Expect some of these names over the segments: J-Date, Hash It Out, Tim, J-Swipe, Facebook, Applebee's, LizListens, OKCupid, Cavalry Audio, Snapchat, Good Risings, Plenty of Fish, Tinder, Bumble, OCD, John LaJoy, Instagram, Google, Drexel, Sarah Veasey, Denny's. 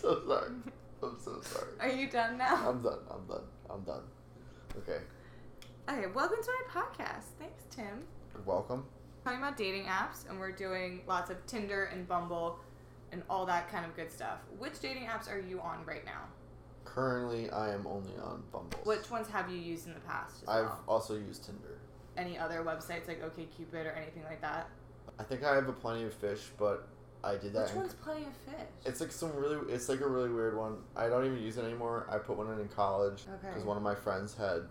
so sorry. I'm so sorry. Are you done now? I'm done. Okay. Okay, welcome to my podcast. Thanks, Tim. You're welcome. We're talking about dating apps, and we're doing lots of Tinder and Bumble and all that kind of good stuff. Which dating apps are you on right now? Currently, I am only on Bumble. Which ones have you used in the past? I've also used Tinder. Any other websites like OKCupid or anything like that? I think I have a Plenty of Fish, but I did that. Which one's Plenty of Fish? It's like a really weird one. I don't even use it anymore. I put one in college because one of my friends had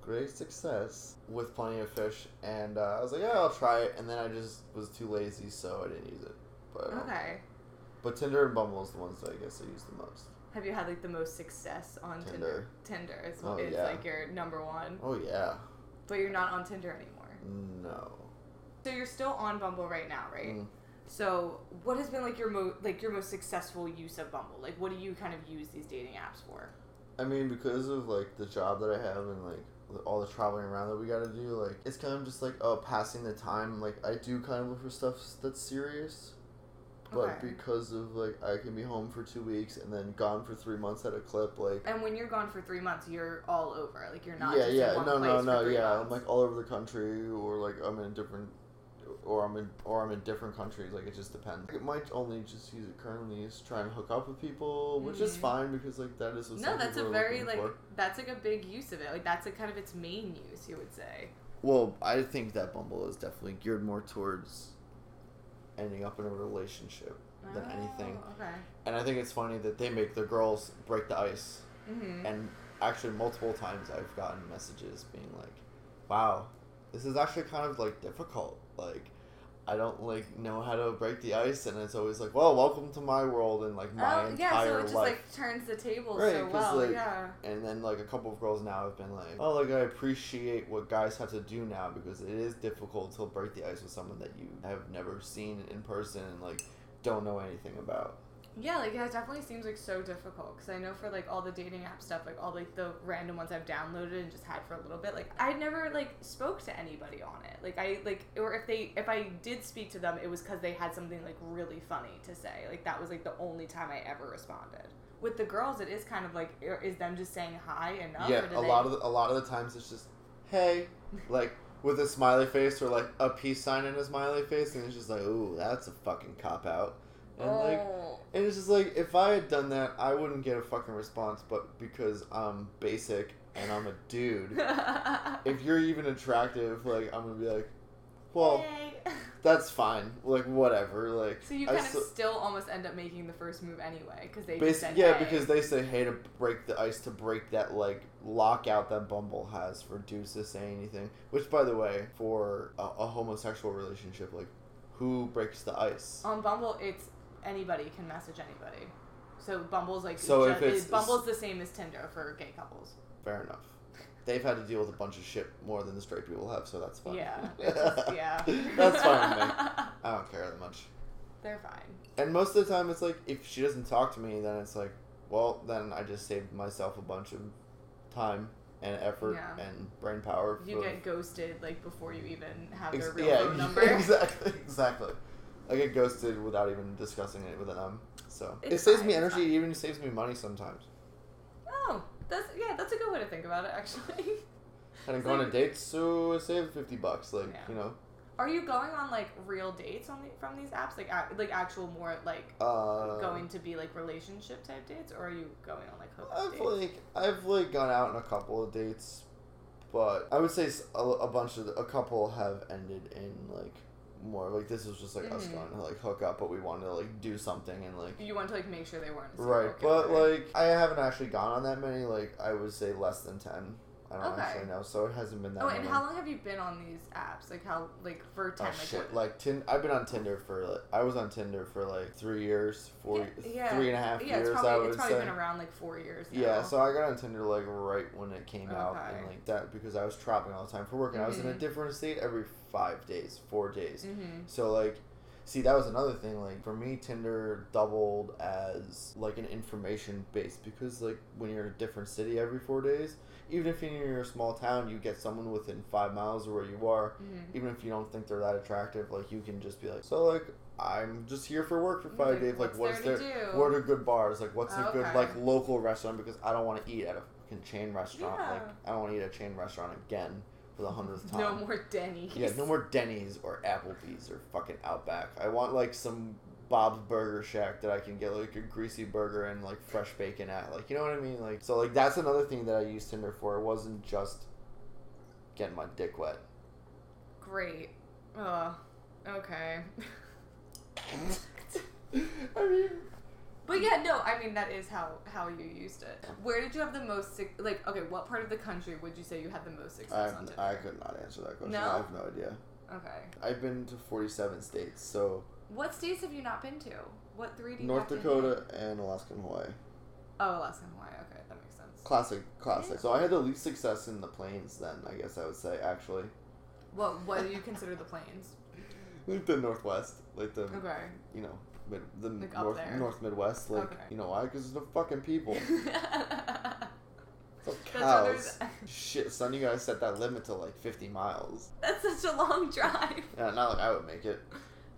great success with Plenty of Fish, and I was like, yeah, I'll try it. And then I just was too lazy, so I didn't use it. But Tinder and Bumble is the ones that I guess I use the most. Have you had, like, the most success on Tinder? Tinder is like your number one. Oh, yeah. But you're not on Tinder anymore. No. So you're still on Bumble right now, right? Mm. So what has been, like, your most successful use of Bumble? Like, what do you kind of use these dating apps for? I mean, because of, like, the job that I have and, like, all the traveling around that we gotta do, like, it's kind of just, like, passing the time. Like, I do kind of look for stuff that's serious. But because of, like, I can be home for 2 weeks and then gone for 3 months at a clip, like... And when you're gone for 3 months, you're all over. Like, you're not just in one place for 3 months. Yeah. I'm, like, all over the country, or, like, I'm in different countries. Like, it just depends. Like, it might only just use it currently is trying to hook up with people, which is fine because, like, that is what some people are looking for. No, that's a very, like, that's, like, a big use of it. Like, that's, like, kind of its main use, you would say. Well, I think that Bumble is definitely geared more towards... ending up in a relationship than anything. Okay. And I think it's funny that they make the girls break the ice. Mm-hmm. And actually multiple times I've gotten messages being like, wow, this is actually kind of like difficult. Like, I don't like know how to break the ice, and it's always like, well, welcome to my world and like my entire life. Yeah, so it just like turns the tables so well. Like, yeah. And then like a couple of girls now have been like, oh, like I appreciate what guys have to do now because it is difficult to break the ice with someone that you have never seen in person and like don't know anything about. Yeah, like it definitely seems like so difficult because I know for like all the dating app stuff, like all like the random ones I've downloaded and just had for a little bit, like I never like spoke to anybody on it. Like I like, or if I did speak to them, it was because they had something like really funny to say. Like that was like the only time I ever responded. With the girls, it is kind of like is them just saying hi enough? Yeah, a lot of the times it's just hey, like. With a smiley face or like a peace sign and a smiley face, and it's just like, ooh, that's a fucking cop out. And like, and it's just like, if I had done that, I wouldn't get a fucking response, but because I'm basic and I'm a dude, if you're even attractive, like, I'm gonna be like, well, that's fine, like, whatever, like. So you still almost end up making the first move anyway, because they just said because they say, hey, to break the ice, to break that, like, lockout that Bumble has for dudes to say anything, which, by the way, for a homosexual relationship, like, who breaks the ice? On Bumble, it's... anybody can message anybody. So Bumble's like... Bumble's the same as Tinder for gay couples. Fair enough. They've had to deal with a bunch of shit more than the straight people have, so that's fine. Yeah. That's fine with me. I don't care that much. They're fine. And most of the time it's like, if she doesn't talk to me, then it's like, well, then I just saved myself a bunch of time and effort and brain power. You get ghosted, like, before you even have their real phone number. Exactly. I get ghosted without even discussing it with them, so it saves me energy. It even saves me money sometimes. Oh, that's a good way to think about it, actually. I didn't go on a date, so I saved $50, like you know. Are you going on like real dates from these apps, like actual more like going to be like relationship type dates, or are you going on like hookup dates? I've gone out on a couple of dates, but I would say a couple have ended in like. More like this was just like us going to like hook up, but we wanted to like do something and like you wanted to like make sure they weren't right. But like I haven't actually gone on that many. Like I would say less than 10. I don't actually know, so it hasn't been that. Oh, many. And how long have you been on these apps? Like how like for 10? I've been on Tinder for like, I was on Tinder for like 3 years, 3.5 years. It's probably been around like 4 years now. Yeah, so I got on Tinder like right when it came out and like that because I was traveling all the time for work and I was in a different state every 5 days, 4 days. So like, See, that was another thing. Like, for me, Tinder doubled as, like, an information base. Because, like, when you're in a different city every 4 days, even if you're in your small town, you get someone within 5 miles of where you are. Mm-hmm. Even if you don't think they're that attractive, like, you can just be like, so, like, I'm just here for work for 5 days. Like, what are good bars? Like, what's a good, like, local restaurant? Because I don't want to eat at a fucking chain restaurant. Yeah. Like, I don't want to eat at a chain restaurant again. The 100th time. No more Denny's. Yeah, no more Denny's or Applebee's or fucking Outback. I want, like, some Bob's Burger Shack that I can get, like, a greasy burger and, like, fresh bacon at. Like, you know what I mean? Like, so, like, that's another thing that I used Tinder for. It wasn't just getting my dick wet. Great. Okay. I mean... But yeah, no, I mean, that is how you used it. Where did you have the most, like, okay, what part of the country would you say you had the most success on Tinder? I could not answer that question. No? I have no idea. Okay. I've been to 47 states, so... What states have you not been to? What three do you North Dakota and Alaska and Hawaii. Oh, Alaska and Hawaii. Okay, that makes sense. Classic. Yeah. So I had the least success in the plains then, I guess I would say, actually. Well, what do you consider the plains? Like the Northwest. Like the, okay. You know... the like North Midwest, like, okay. You know why? Because it's the fucking people. It's like cows. Shit, son, you guys set that limit to, like, 50 miles. That's such a long drive. Yeah, not like I would make it.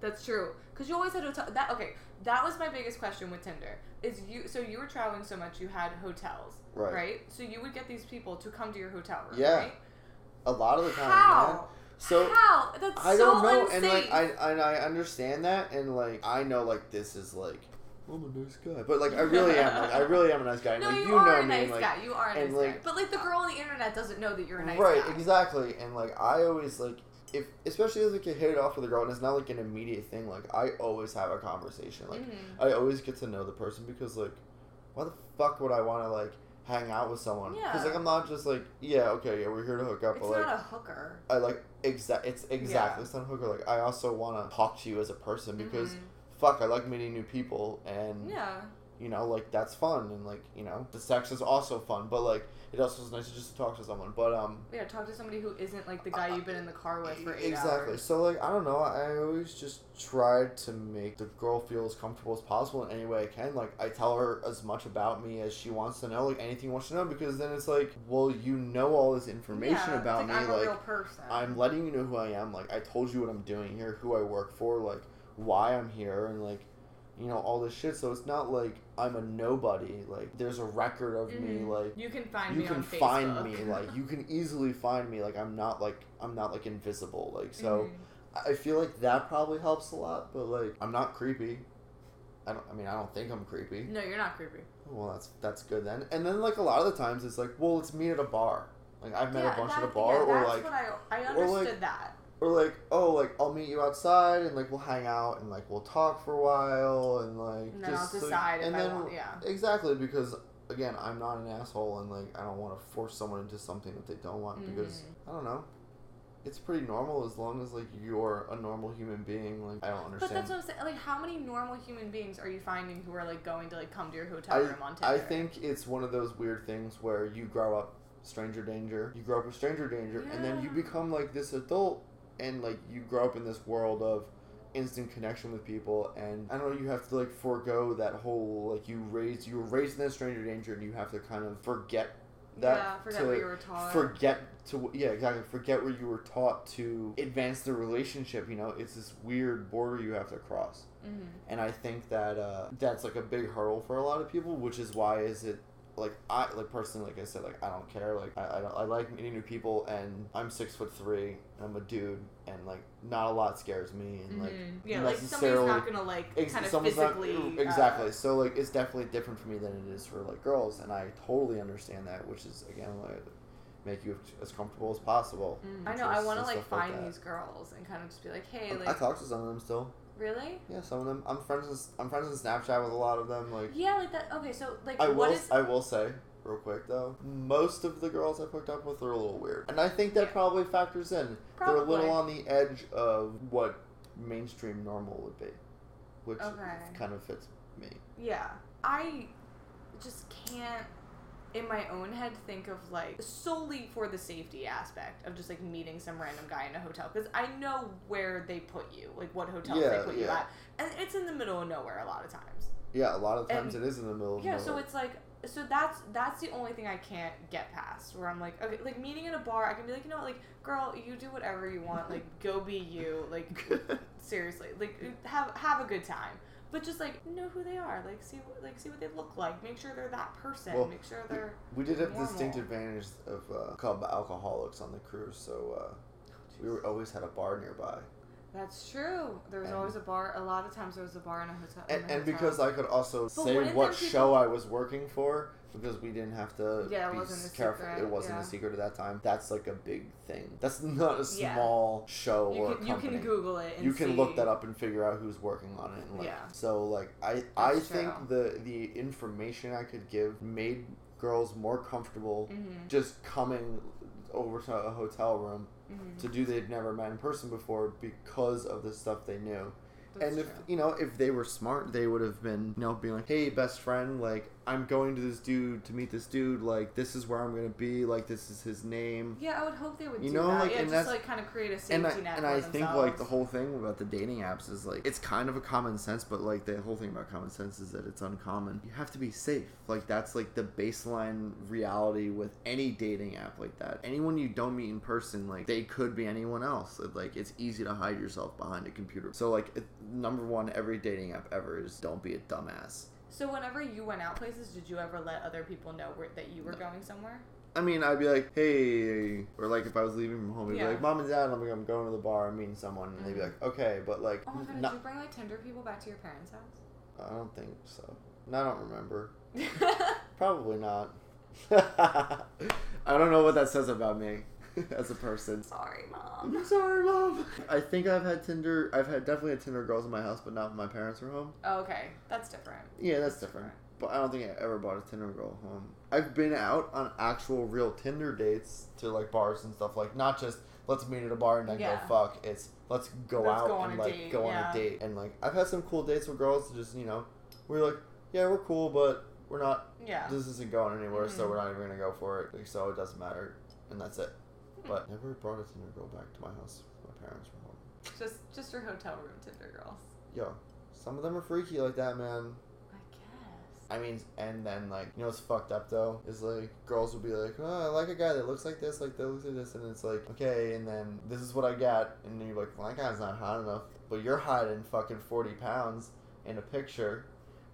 That's true. Because you always had hotels. That was my biggest question with Tinder. So you were traveling so much, you had hotels, right? So you would get these people to come to your hotel room, right? A lot of the time, man. So how? That's I don't so know, unsafe. And like I understand that, and like I know like this is like I'm a nice guy, but like I really am a nice guy. And, no, like, you are a nice guy. You are a nice guy. But like the girl on the internet doesn't know that you're a nice guy. Right, exactly. And like I always like if especially as a kid hit it off with a girl, and it's not like an immediate thing. Like I always have a conversation. Like I always get to know the person because like why the fuck would I want to like. Hang out with someone. Yeah. Because, like, I'm not just like, we're here to hook up. It's but, not like, a hooker. I, like, it's not a hooker. Like, I also want to talk to you as a person because, fuck, I like meeting new people and, you know, like, that's fun and, like, you know, the sex is also fun. But, like, it also is nice to just talk to someone. But, yeah, talk to somebody who isn't, like, the guy you've been in the car with for 8 hours. Exactly. So, like, I don't know. I always just try to make the girl feel as comfortable as possible in any way I can. Like, I tell her as much about me as she wants to know. Like, anything she wants to know. Because then it's like, well, you know all this information about me. I'm a real person. I'm letting you know who I am. Like, I told you what I'm doing here, who I work for, like, why I'm here, and, like, you know, all this shit. So it's not like I'm a nobody. Like, there's a record of me. Like, you can find me on Facebook. You can find me. Like, you can easily find me. Like, I'm not invisible. Like, so I feel like that probably helps a lot. But, like, I'm not creepy. I don't think I'm creepy. No, you're not creepy. Well, that's good then. And then, like, a lot of the times it's like, well, let's meet at a bar. Like, I've met a bunch at a bar. Yeah, or, like, I understood that. Or, like, oh, like, I'll meet you outside, and, like, we'll hang out, and, like, we'll talk for a while, and, like... And then just, I'll decide like, if I want, Exactly, because, again, I'm not an asshole, and, like, I don't want to force someone into something that they don't want, because, I don't know, it's pretty normal as long as, like, you're a normal human being. Like, I don't understand. But that's what I'm saying. Like, how many normal human beings are you finding who are, like, going to, like, come to your hotel room on Tinder? I think it's one of those weird things where you grow up stranger danger, and then you become, like, this adult... And, like, you grow up in this world of instant connection with people. And, I don't know, you have to, like, forego that whole, like, you were raised in that stranger danger. And you have to kind of forget that. Yeah, forget what you were taught. Forget what you were taught to advance the relationship, you know. It's this weird border you have to cross. Mm-hmm. And I think that that's, like, a big hurdle for a lot of people. Which is why is it. Like, personally, like I said, like, I don't care. Like, I like meeting new people, and I'm 6'3", and I'm a dude, and, like, not a lot scares me. And, like, necessarily... Yeah, like, somebody's not gonna, like, kind of physically... Exactly. So, like, it's definitely different for me than it is for, like, girls, and I totally understand that, which is, again, like, make you as comfortable as possible. Mm. I know, I want to, like, find these girls and kind of just be like, hey, like... I talk to some of them still. Really? Yeah, some of them. I'm friends with Snapchat with a lot of them. Like yeah, like that. Okay, so like I will say real quick though, most of the girls I've hooked up with are a little weird, and I think that probably factors in. Probably. They're a little on the edge of what mainstream normal would be, which kind of fits me. Yeah, I just can't in my own head think of, like, solely for the safety aspect of just, like, meeting some random guy in a hotel. Because I know where they put you, like, what hotels they put you at. And it's in the middle of nowhere a lot of times. Yeah, a lot of times it is in the middle of nowhere. Yeah, so it's, like, so that's the only thing I can't get past, where I'm like, okay, like, meeting in a bar, I can be like, you know what, like, girl, you do whatever you want. Like, go be you. Like, seriously. Like, have a good time. But just, like, know who they are. Like, see what they look like. Make sure they're that person. Well, make sure they're we did have normal. Distinct advantage of club alcoholics on the cruise, so we always had a bar nearby. That's true. There was always a bar. A lot of times there was a bar in a hotel. And because I could also say what show I was working for, because we didn't have to be careful. It wasn't a secret at that time. That's like a big thing. That's not a small show or company. You can Google it and you can look that up and figure out who's working on it. And like, so like I think the information I could give made girls more comfortable just coming over to a hotel room to do they've never met in person before because of the stuff they knew. That's and if true. You know, if they were smart, they would have been, you know, being like, hey, best friend, like, I'm going to this dude to meet this dude, like, this is where I'm gonna be, like, this is his name. Yeah, I would hope they would do that. Like, yeah, just like kind of create a safety net for themselves. And I think like the whole thing about the dating apps is like, it's kind of a common sense, but like the whole thing about common sense is that it's uncommon. You have to be safe. Like, that's like the baseline reality with any dating app like that. Anyone you don't meet in person, like, they could be anyone else. Like, it's easy to hide yourself behind a computer. So like, number one, every dating app ever is don't be a dumbass. So whenever you went out places, did you ever let other people know that you were going somewhere? I mean, I'd be like, hey, or like if I was leaving from home, I'd be like, Mom and Dad, I'm going to the bar, I'm meeting someone, and they'd be like, okay, but like... Oh my God, did you bring like Tinder people back to your parents' house? I don't think so. No, I don't remember. Probably not. I don't know what that says about me as a person. Sorry, Mom. I'm sorry, Mom. I think I've definitely had Tinder girls in my house, but not when my parents were home. Oh, okay. That's different. Yeah, that's different. But I don't think I ever brought a Tinder girl home. I've been out on actual real Tinder dates to, like, bars and stuff. Like, not just, let's meet at a bar and then go fuck. It's, let's go out and go on a date. And, like, I've had some cool dates with girls that just, you know, we're like, yeah, we're cool, but we're not, this isn't going anywhere, so we're not even going to go for it. Like, so it doesn't matter. And that's it. But never brought a Tinder girl back to my house when my parents were home. Just your hotel room Tinder girls. Yo, some of them are freaky like that, man. I guess. I mean, and then, like, you know what's fucked up, though? Is, like, girls will be like, oh, I like a guy that looks like this, like, that looks like this. And it's like, okay, and then this is what I got. And then you're like, well, that guy's not hot enough. But you're hiding fucking 40 pounds in a picture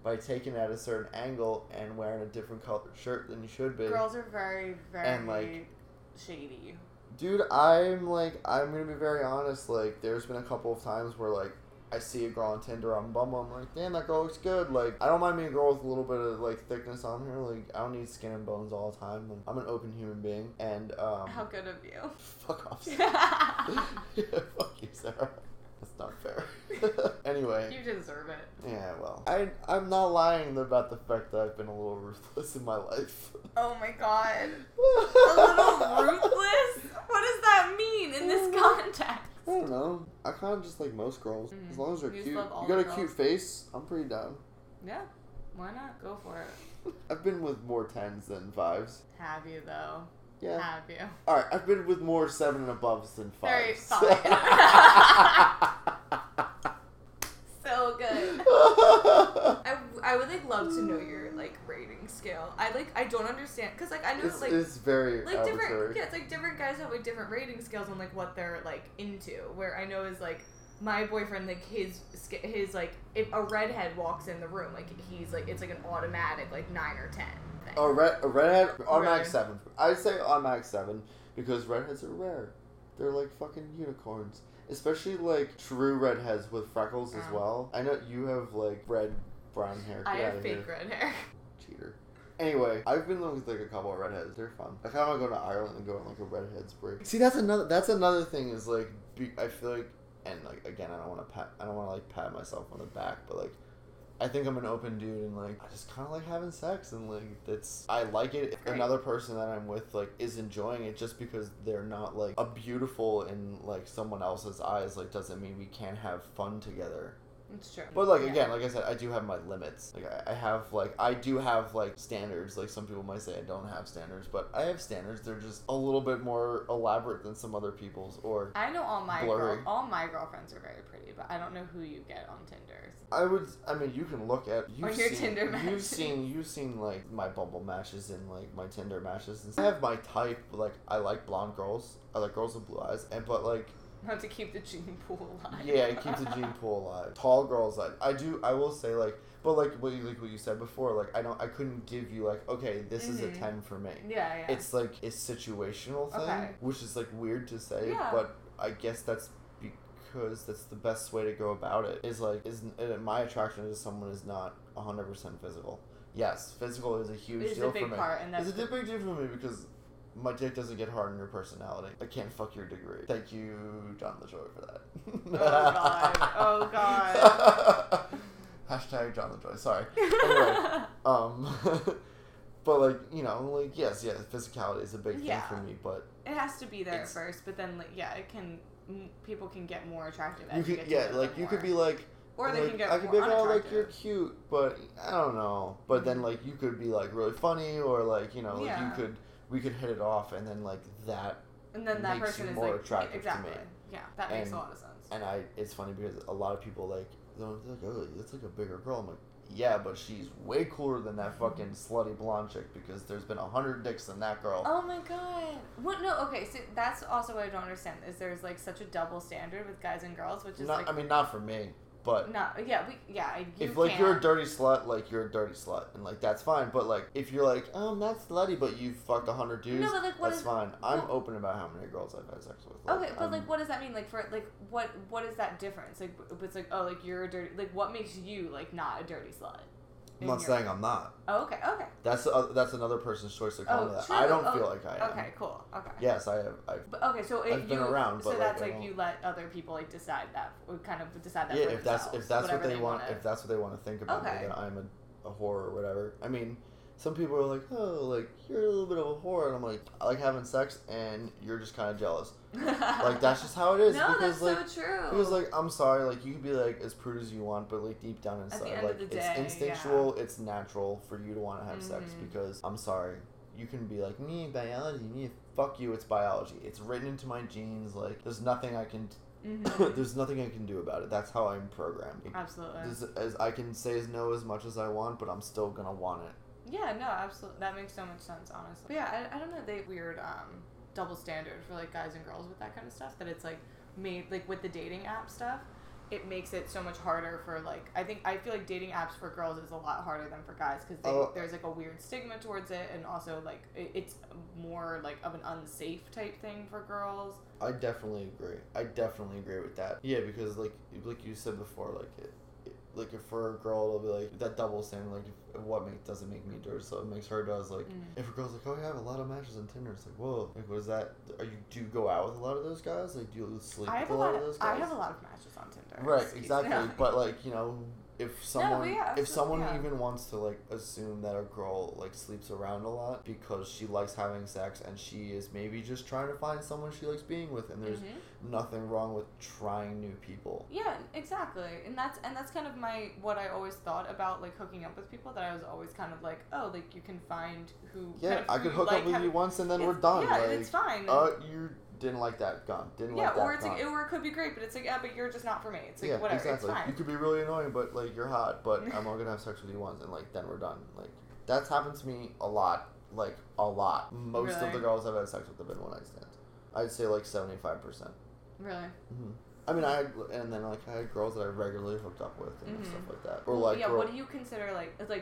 by taking it at a certain angle and wearing a different colored shirt than you should be. Girls are very, very and, like, shady. Dude, I'm going to be very honest, like, there's been a couple of times where, like, I see a girl on Tinder, on Bumble, I'm like, damn, that girl looks good, like, I don't mind being a girl with a little bit of, like, thickness on her, like, I don't need skin and bones all the time, like, I'm an open human being, and, How good of you. Fuck off, Sarah. Yeah, fuck you, Sarah. That's not fair. Anyway. You deserve it. Yeah, well. I'm not lying about the fact that I've been a little ruthless in my life. Oh my God. A little ruthless? What does that mean in this context? I don't know. I kind of just like most girls. Mm-hmm. As long as they're cute. You got a cute face, I'm pretty down. Yeah. Why not? Go for it. I've been with more 10s than 5s. Have you, though? Yeah. Have you? Alright, I've been with more 7 and aboves than 5s. Sorry. So good. I would like love to know your like rating scale. I don't understand because like I know it's, like it's very like arbitrary. Different it's like different guys have like different rating scales on like what they're like into. Where I know is like my boyfriend like his like if a redhead walks in the room like he's like it's like an automatic like 9 or 10. A redhead automatic 7. I'd say automatic 7 because redheads are rare. They're like fucking unicorns, especially like true redheads with freckles as well. I know you have like red brown hair. I have fake red hair. Cheater. Anyway, I've been with like a couple of redheads. They're fun. I kind of want to go to Ireland and go on like a redheads break. See, that's another thing is like I feel like and like again I don't want to pat myself on the back, but like. I think I'm an open dude and, like, I just kind of like having sex and, like, that's... I like it if another person that I'm with, like, is enjoying it just because they're not, like, a beautiful in, like, someone else's eyes, like, doesn't mean we can't have fun together. It's true. But like again, like I said, I do have my limits. Like I do have standards. Like some people might say I don't have standards, but I have standards. They're just a little bit more elaborate than some other people's or I know all my girlfriends are very pretty, but I don't know who you get on Tinder. I mean you can look at Tinder matches. You've seen like my Bumble matches and like my Tinder matches and stuff. I have my type, like I like blonde girls. I like girls with blue eyes but not to keep the gene pool alive. Yeah, it keeps the gene pool alive. Tall girls, I will say, what you said before, I couldn't give you, this is a 10 for me. Yeah, yeah. It's, a situational thing, which is, weird to say, but I guess that's because that's the best way to go about it, my attraction to someone is not 100% physical. Yes, physical is a huge deal for me. It's a big part, and that's... It's a big deal for me, because... My dick doesn't get hard on your personality. I can't fuck your degree. Thank you, John LaJoy, for that. Oh, God. Hashtag John LaJoy. Sorry. Anyway, but, yes, physicality is a big thing for me, but... It has to be there at first, but then, people can get more attractive as you get to know them more. You could be, Or they can get more unattractive. I could be you're cute, but I don't know. But then, you could be, really funny, or, you could... We could hit it off, and then that. And then that makes person you is more attractive exactly. To me. Yeah, that makes a lot of sense. And it's funny because a lot of people they're oh, that's a bigger girl. I'm like, yeah, but she's way cooler than that fucking slutty blonde chick because there's been 100 dicks in that girl. Oh my god. What? No. Okay. So that's also what I don't understand is there's such a double standard with guys and girls, which is not for me. But no, yeah, if you're a dirty slut, you're a dirty slut, and that's fine. But if you're that's slutty, but you've fucked 100 dudes, no, but, that's fine. I'm open about how many girls I've had sex with. Okay, but what does that mean? What is that difference? You're a dirty. What makes you not a dirty slut? I'm not saying I'm not. Oh, okay. That's another person's choice to call that. True. I don't feel like I am. Okay, cool. Okay. Yes, I have. I've been around. So that's you let other people decide that, or kind of decide that. Yeah, for if that's what they want, if that's what they want to think about, me, then I'm a whore or whatever. I mean, some people are you're a little bit of a whore, and I'm I like having sex, and you're just kind of jealous. That's just how it is. No, because, that's so true. Because I'm sorry, you can be as prude as you want, but deep down inside, it's instinctual, it's natural for you to want to have sex. Because I'm sorry, you can be biology, me, fuck you, it's biology. It's written into my genes. There's nothing I can. There's nothing I can do about it. That's how I'm programmed. Absolutely. As I can say no as much as I want, but I'm still gonna want it. Yeah, no, absolutely. That makes so much sense, honestly. But yeah, I don't know. They weird double standard for guys and girls with that kind of stuff. That it's made with the dating app stuff, it makes it so much harder for I feel dating apps for girls is a lot harder than for guys because there's a weird stigma towards it, and also it's more of an unsafe type thing for girls. I definitely agree with that. Yeah, because like you said before, if for a girl, it'll be that double standard. Doesn't make me dirty, so it makes her does. If a girl's oh, I have a lot of matches on Tinder, it's whoa, what is that? Do you go out with a lot of those guys? Do you sleep with a lot of those guys? I have a lot of matches on Tinder. Right, exactly. No. But if someone even wants to assume that a girl sleeps around a lot because she likes having sex and she is maybe just trying to find someone she likes being with, and there's nothing wrong with trying new people. Yeah, exactly. And that's kind of what I always thought about hooking up with people, that I was always kind of you can find who. Yeah, kind of I could hook up with you once and then we're done. Yeah, it's fine. You didn't like that, gone. Or it could be great, but it's but you're just not for me. It's whatever. Exactly. It's fine. You could be really annoying, but you're hot, but I'm only gonna have sex with you once, and then we're done. That's happened to me a lot, a lot. Most really? Of the girls I've had sex with have been one night stands. I'd say 75%. Really? Mm-hmm. I mean, I had girls that I regularly hooked up with and stuff like that. Or yeah, what do you consider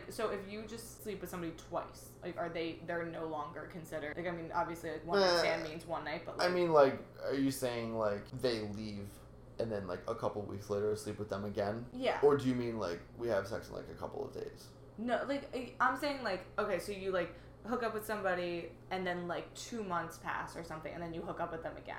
so if you just sleep with somebody twice, they're no longer considered I mean, obviously one night stand means one night, but I mean, are you saying they leave and then a couple weeks later sleep with them again? Yeah. Or do you mean we have sex in a couple of days? No, I'm saying okay, so you hook up with somebody and then 2 months pass or something and then you hook up with them again.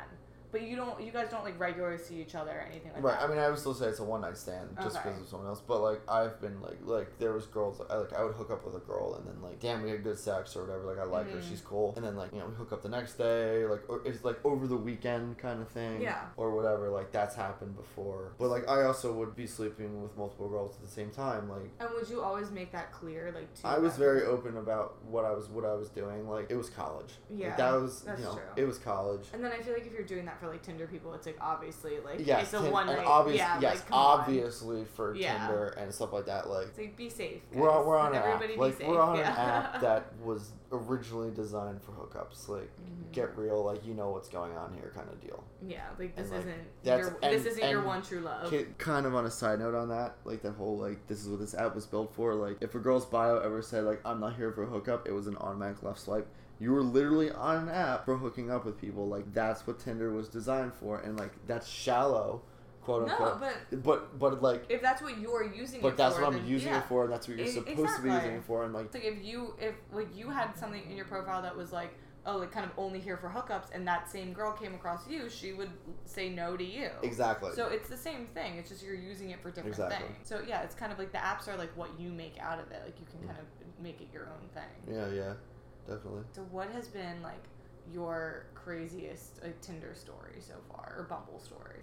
But you don't. You guys don't like regularly see each other or anything like that. Right. I mean, I would still say it's a one night stand just because of someone else. But like, I've been like there was girls I would hook up with a girl and then like, damn, we had good sex or whatever. Like I like her, she's cool. And then like, you know, we hook up the next day, like or it's like over the weekend kind of thing. Yeah. Or whatever. Like that's happened before. But like, I also would be sleeping with multiple girls at the same time. Like. And would you always make that clear? Like. I was very open about what I was doing. Like it was college. Yeah. Like, that's true. It was college. And then I feel like if you're doing that for like Tinder people, it's like obviously like it's a one night. Obviously, for Tinder and stuff like that. Like, it's like be safe. Guys. We're on an app. Like we're on an app that was originally designed for hookups. Like get real. Like you know what's going on here, kind of deal. Yeah, like this isn't your one true love. Kind of on a side note on that, like that whole like this is what this app was built for. Like if a girl's bio ever said like I'm not here for a hookup, it was an automatic left swipe. You were literally on an app for hooking up with people. Like, that's what Tinder was designed for. And, like, that's shallow, quote-unquote. No, but like... If that's what you're using it for. But that's what I'm using it for, and that's what you're supposed to be using it for. And, like... It's like, if you had something in your profile that was, like, oh, like, kind of only here for hookups, and that same girl came across you, she would say no to you. Exactly. So, it's the same thing. It's just you're using it for different things. So, yeah, it's kind of like the apps are, like, what you make out of it. Like, you can kind of make it your own thing. Yeah, yeah. Definitely. So what has been, like, your craziest, like, Tinder story so far, or Bumble story?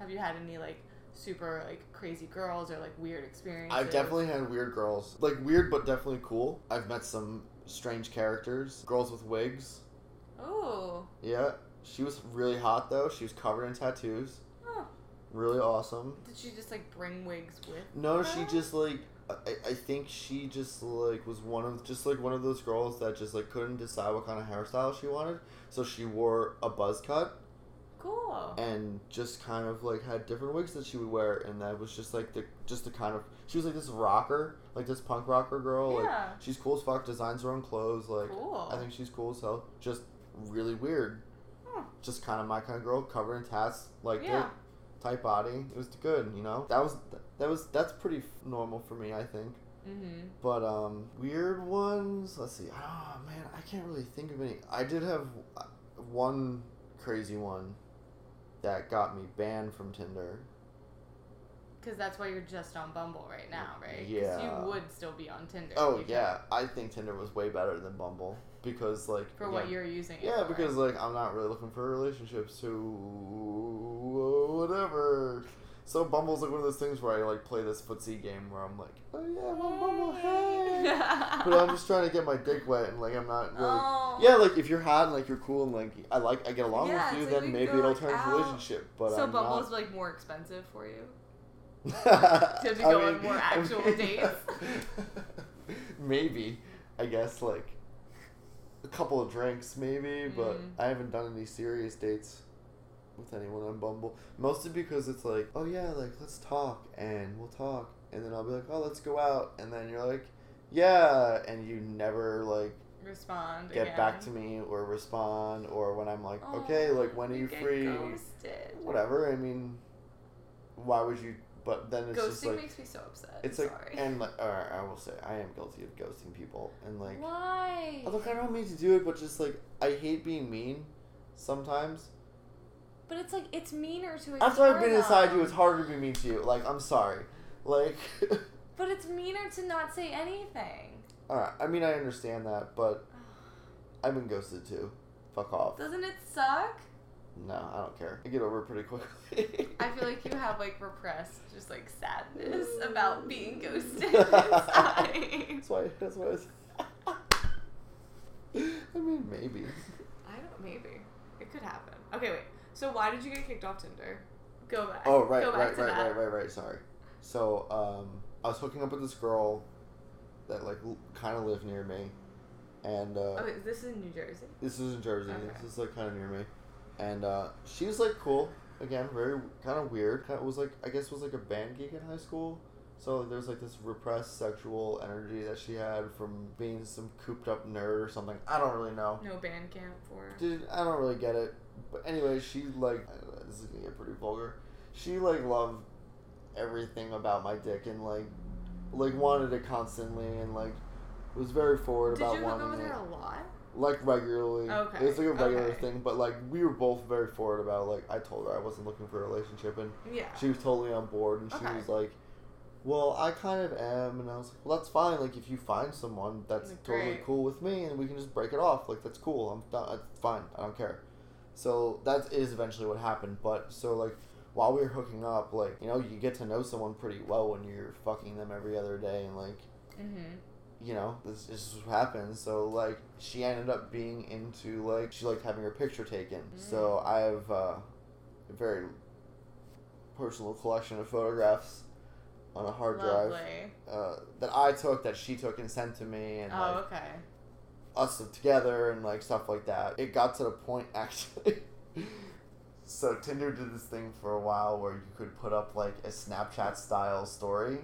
Have you had any, like, super, like, crazy girls or, like, weird experiences? I've definitely had weird girls. Like, weird but definitely cool. I've met some strange characters. Girls with wigs. Oh. Yeah. She was really hot, though. She was covered in tattoos. Huh. Really awesome. Did she just, like, bring wigs with her? No, she just, like... I think she just, like, was one of those girls that just, like, couldn't decide what kind of hairstyle she wanted. So she wore a buzz cut. Cool. And just kind of, like, had different wigs that she would wear. And that was just, like, the kind of... She was, like, this rocker. Like, this punk rocker girl. Yeah. Like, she's cool as fuck. Designs her own clothes. Like, cool. I think she's cool as hell. Just really weird. Hmm. Just kind of my kind of girl. Covered in tats. Like, tight body. It was good, you know? That's pretty normal for me, I think. Mm-hmm. But weird ones. Let's see. Oh man, I can't really think of any. I did have one crazy one that got me banned from Tinder. Because that's why you're just on Bumble right now, right? Yeah. Because you would still be on Tinder. Oh yeah, I think Tinder was way better than Bumble because like for what you're using it. Yeah, because like I'm not really looking for relationships, so whatever. So Bumble's like one of those things where I like play this footsie game where I'm like, oh yeah, I'm on Bumble, hey. But I'm just trying to get my dick wet and like I'm not really. Oh. Yeah, like if you're hot and like you're cool and like I get along with you, so then maybe it'll turn into a relationship. But so Bumble's like more expensive for you. To be going on more actual dates. Maybe, I guess like a couple of drinks maybe, but I haven't done any serious dates with anyone on Bumble, mostly because it's like, oh yeah, like let's talk and we'll talk, and then I'll be like, oh let's go out, and then you're like, yeah, and you never like respond, get again. Back to me or respond, or when I'm like, okay, like when are you free? Ghosted. Whatever. I mean, why would you? But then it's ghosting just like ghosting makes me so upset. It's like, sorry. And like, I will say I am guilty of ghosting people, and like why? Look, I don't mean to do it, but just like I hate being mean sometimes. But it's like, it's meaner to ignore. After I've been inside you, it's harder to be mean to you. Like, I'm sorry. Like. But it's meaner to not say anything. Alright, I mean, I understand that, but I've been ghosted too. Fuck off. Doesn't it suck? No, I don't care. I get over it pretty quickly. I feel like you have, like, repressed just, like, sadness about being ghosted inside. That's why I mean, maybe. Maybe. It could happen. Okay, wait. So why did you get kicked off Tinder? Go back. Oh, right, right. Sorry. So, I was hooking up with this girl that, like, kind of lived near me. And, okay, this is in New Jersey? This is in Jersey. Okay. This is, like, kind of near me. And, she was, like, cool. Again, very kind of weird. Kind of was, like, I guess was, like, a band geek in high school. So, like, there's, like, this repressed sexual energy that she had from being some cooped up nerd or something. I don't really know. No band camp for her. Dude, I don't really get it. But anyway, she, like, I don't know, this is going to get pretty vulgar. She, like, loved everything about my dick and, like wanted it constantly and, like, was very forward about wanting it. Did you hook up with her a lot? Like, regularly. Okay. It's, like, a regular thing. But, like, we were both very forward about it. Like, I told her I wasn't looking for a relationship. And she was totally on board. And she was like, well, I kind of am. And I was like, well, that's fine. Like, if you find someone, that's totally cool with me. And we can just break it off. Like, that's cool. I'm done. It's fine. I don't care. So, that is eventually what happened. But, so, like, while we were hooking up, like, you know, you get to know someone pretty well when you're fucking them every other day. And, like... Mm-hmm. You know, this is what happens. So, like, she ended up being into, like, she liked having her picture taken. So, I have a very personal collection of photographs on a hard drive. That I took, that she took and sent to me. And, us together and, like, stuff like that. It got to the point, actually. So, Tinder did this thing for a while where you could put up, like, a Snapchat-style story.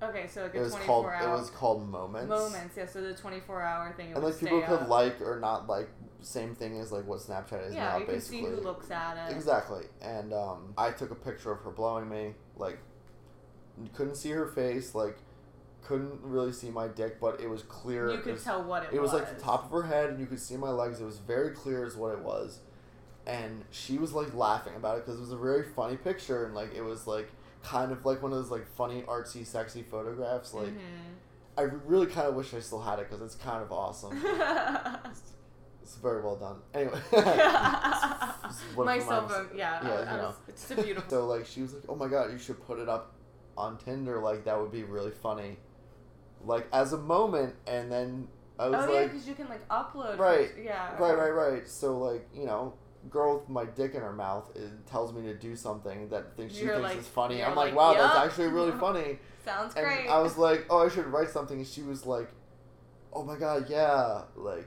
Okay, so like a 24-hour... It was called Moments. Moments, yeah, so the 24-hour thing. And, like, people could like or not like, same thing as, like, what Snapchat is now, basically. Yeah, you can see who looks at it. Exactly. And I took a picture of her blowing me. Like, couldn't see her face, like, couldn't really see my dick, but it was clear. You could tell what it was. It was, like, the top of her head, and you could see my legs. It was very clear as what it was. And she was, like, laughing about it because it was a very funny picture, and, like, it was, like... kind of like one of those like funny artsy sexy photographs like I really kind of wish I still had it because it's kind of awesome. It's very well done anyway. My cell phone, it's beautiful. So like she was like, oh my god, you should put it up on Tinder, like that would be really funny, like as a moment. And then I was because you can like upload right. So like, you know, girl with my dick in her mouth, it tells me to do something that she thinks is funny. I'm like, wow, that's actually really funny. Sounds great. And I was like, oh, I should write something. And she was like, oh my god, yeah, like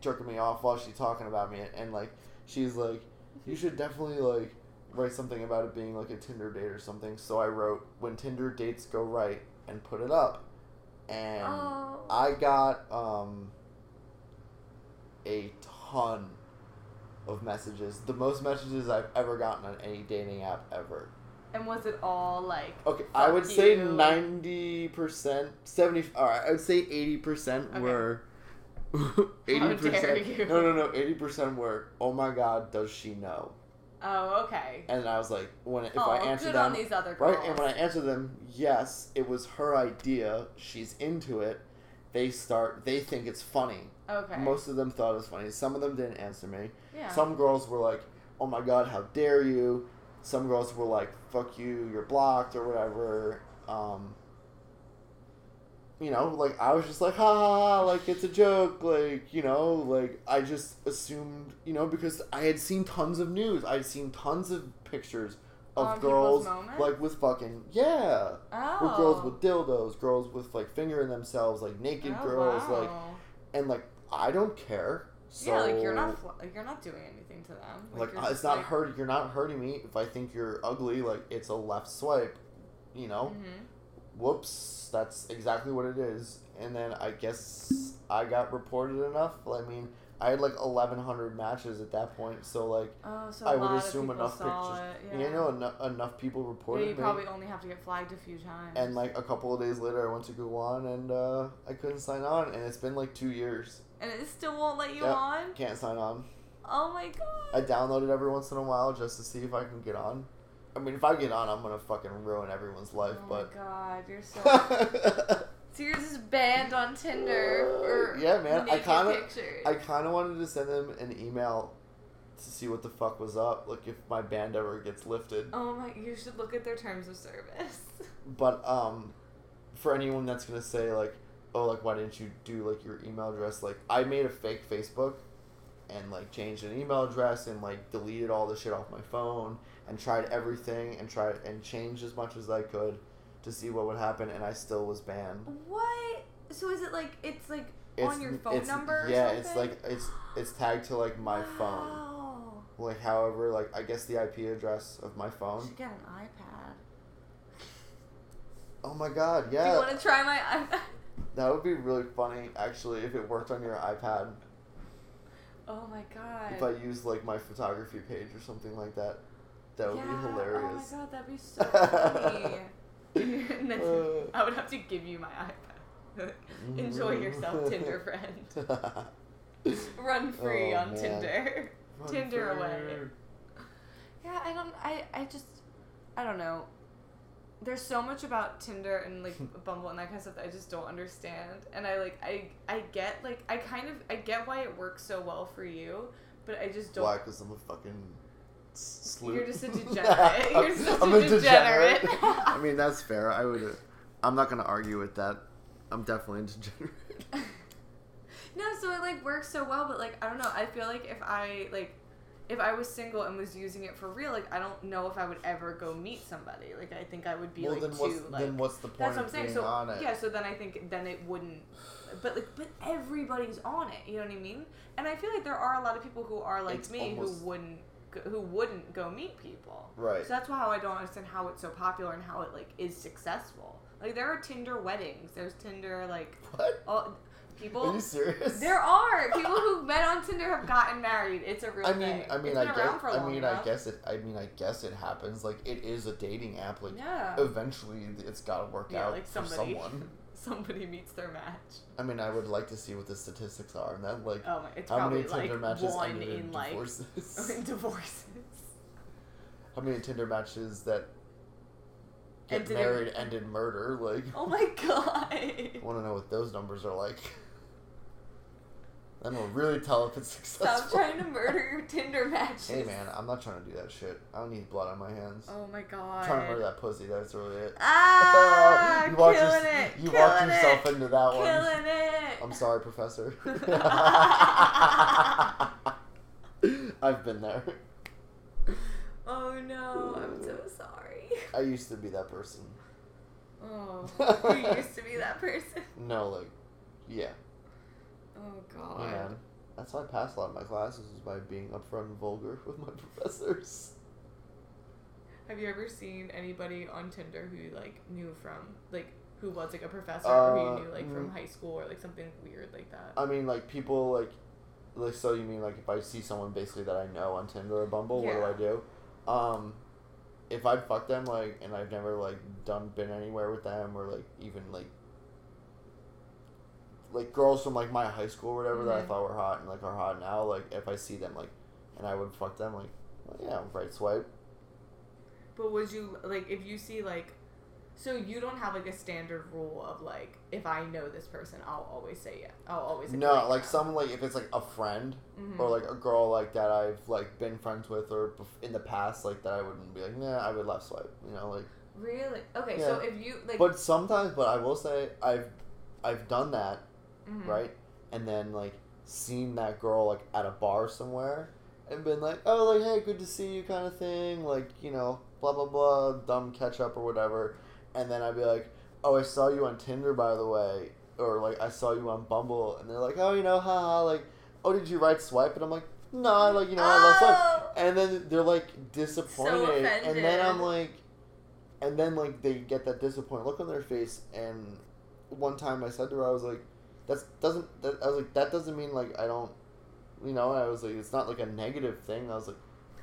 jerking me off while she's talking about me. And like, she's like, you should definitely like write something about it being like a Tinder date or something. So I wrote, when Tinder dates go right, and put it up. And I got a ton of messages. The most messages I've ever gotten on any dating app ever. And was it all like... Okay, I would say 90%... 70... Alright, I would say 80% were... 80%... How dare you? No. 80% were, oh my god, does she know? Oh, okay. And I was like, if I answered them... on these other girls. Right, and when I answered them, yes, it was her idea, she's into it, they think it's funny. Okay. Most of them thought it was funny. Some of them didn't answer me. Yeah. Some girls were like, oh my god, how dare you? Some girls were like, fuck you, you're blocked or whatever. You know, like, I was just like, ha, like, it's a joke. Like, you know, like, I just assumed, you know, because I had seen tons of news. I had seen tons of pictures of girls, like, with fucking, with girls with dildos, girls with, like, fingering themselves, like, naked girls, like... And, like, I don't care. So, yeah, like, you're not doing anything to them. Like it's not like, you're not hurting me. If I think you're ugly, like, it's a left swipe, you know? Mm-hmm. Whoops, that's exactly what it is. And then I guess I got reported enough. I mean, I had, like, 1,100 matches at that point. So, like, I would assume enough pictures. Yeah. You know, enough people reported me. You probably only have to get flagged a few times. And, like, a couple of days later, I went to go on, and I couldn't sign on. And it's been, like, 2 years. And it still won't let you on? Can't sign on. Oh, my God. I download it every once in a while just to see if I can get on. I mean, if I get on, I'm going to fucking ruin everyone's life. Oh, my God. You're so... So you're just banned on Tinder or naked pictures. I kind of wanted to send them an email to see what the fuck was up. Like, if my ban ever gets lifted. Oh my, you should look at their terms of service. But, for anyone that's going to say, like, oh, like, why didn't you do, like, your email address? Like, I made a fake Facebook and, like, changed an email address and, like, deleted all the shit off my phone and tried everything and changed as much as I could to see what would happen, and I still was banned. What? So is it like it's like it's, on your phone number? Yeah, or it's like it's tagged to like my phone. Like however, like I guess the IP address of my phone. You should get an iPad. Oh my god, yeah. Do you want to try my iPad? That would be really funny, actually, if it worked on your iPad. Oh my god. If I used like my photography page or something like that, that would be hilarious. Oh my god, that'd be so funny. And then I would have to give you my iPad. Enjoy yourself, Tinder friend. Run free on Tinder. Tinder away. Yeah, I don't know. There's so much about Tinder and, like, Bumble and that kind of stuff that I just don't understand. And I get why it works so well for you, but I just don't. Why? Because I'm a fucking sleuth. You're just a degenerate. I'm a degenerate. I mean, that's fair. I'm not going to argue with that. I'm definitely a degenerate. No, so it, like, works so well, but, like, I don't know. I feel like if I was single and was using it for real, like, I don't know if I would ever go meet somebody. Like, I think I would be, well, like, then then what's the point that's what I'm saying. So, on it? Yeah, so then I think then it wouldn't... But everybody's on it, you know what I mean? And I feel like there are a lot of people who are like me who wouldn't go meet people. Right. So that's how I don't understand how it's so popular and how it, like, is successful. Like, there are Tinder weddings. There's Tinder, like... What? People, are you serious? There are people who met on Tinder have gotten married. It's a real thing. I guess it happens. Like, it is a dating app. Like, yeah. Eventually, it's gotta work out. Like, somebody meets their match. I mean, I would like to see what the statistics are, and that, like, it's how many Tinder matches ended in divorces? Or in divorces. How many Tinder matches that get married ended in murder? Like, oh my god! I want to know what those numbers are like. Then we'll really tell if it's successful. Stop trying to murder your Tinder matches. Hey man, I'm not trying to do that shit. I don't need blood on my hands. Oh my god. I'm trying to murder that pussy, that's really it. Ah! You walked yourself into that one. I'm sorry, Professor. I've been there. Oh no, I'm so sorry. I used to be that person. Oh, you used to be that person? No, like, yeah. Oh, God. Yeah. That's how I passed a lot of my classes, is by being upfront and vulgar with my professors. Have you ever seen anybody on Tinder who you, like, knew from, like, who was, like, a professor or who you knew, like, from high school or, like, something weird like that? I mean, like, people, like, so you mean, like, if I see someone basically that I know on Tinder or Bumble, yeah. What do? If I fuck them, like, and I've never, like, been anywhere with them or, like, even, like, girls from, like, my high school or whatever mm-hmm. that I thought were hot and, like, are hot now, like, if I see them, like, and I would fuck them, like, well, yeah, right swipe. But would you, like, if you see, like, so you don't have, like, a standard rule of, like, if I know this person, I'll always say yes. I'll always say no, like, some, like, if it's, like, a friend mm-hmm. or, like, a girl, like, that I've, like, been friends with or in the past, like, that I wouldn't be like, nah, I would left swipe, you know, like. Really? Okay, yeah. So if you, like. But sometimes, but I will say, I've done that, mm-hmm. right? And then, like, seen that girl, like, at a bar somewhere and been like, oh, like, hey, good to see you kind of thing, like, you know, blah, blah, blah, dumb catch up or whatever. And then I'd be like, oh, I saw you on Tinder, by the way. Or, like, I saw you on Bumble. And they're like, oh, you know, haha. Like, oh, did you right swipe? And I'm like, no, I like, you know, I left swipe. And then they're, like, disappointed. So offended. And then I'm like, and then, like, they get that disappointed look on their face. And one time I said to her, I was like, that doesn't mean, like, I don't, you know, I was like, it's not, like, a negative thing. I was like,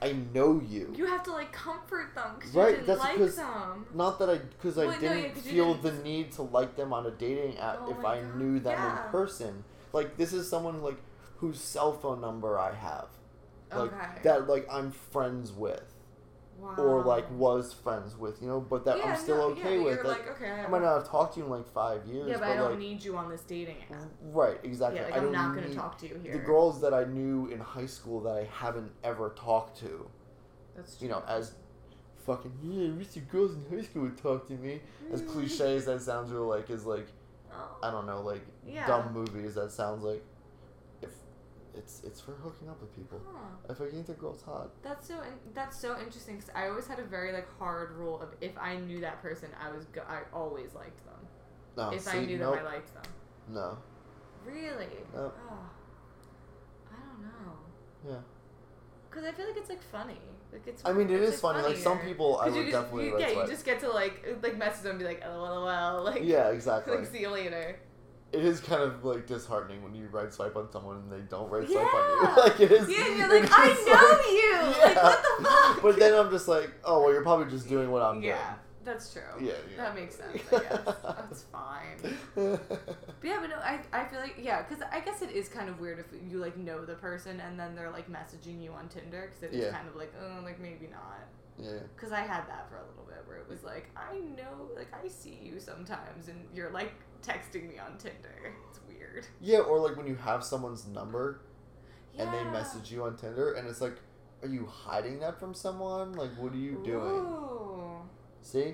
I know you. You have to, like, comfort them because right, you didn't like them. Not that I didn't feel the need to like them on a dating app if I knew them in person. Like, this is someone, like, whose cell phone number I have. Like, that, like, I'm friends with. Wow. Or, like, was friends with, you know, but that I'm still okay with. You're like, okay, I might not have talked to you in, like, 5 years. Yeah, but I don't need you on this dating app. Right, exactly. Yeah, like, I'm not going to talk to you here. The girls that I knew in high school that I haven't ever talked to. That's true. You know, as fucking, yeah, I wish the girls in high school would talk to me. As cliche as that sounds, or, like, is, like, I don't know, like, dumb movies that sounds like. It's for hooking up with people. Huh. If I think the girl's hot. That's so interesting because I always had a very, like, hard rule of if I knew that person, I always liked them. No, if I knew them, I liked them. No. Really? No. Oh. I don't know. Yeah. Because I feel like it's, like, funny. Like, it's. I mean, it is like funny. Like, some people I would definitely. You just get to, like message them and be like, LOL. Like, yeah, exactly. Like, see you later. It is kind of, like, disheartening when you right swipe on someone and they don't right swipe on you. Like, it is. Yeah, and you're like, I know you! Yeah. Like, what the fuck? But then I'm just like, oh, well, you're probably just doing what I'm doing. That's true. Yeah. That makes sense, I guess. That's fine. But yeah, but no, I feel like, yeah, because I guess it is kind of weird if you, like, know the person and then they're, like, messaging you on Tinder, because it's kind of like, oh, like, maybe not. Yeah. Because I had that for a little bit where it was like, I know, like, I see you sometimes and you're, like, texting me on Tinder. It's weird. Yeah, or, like, when you have someone's number and they message you on Tinder and it's like, are you hiding that from someone? Like, what are you doing? Ooh. See?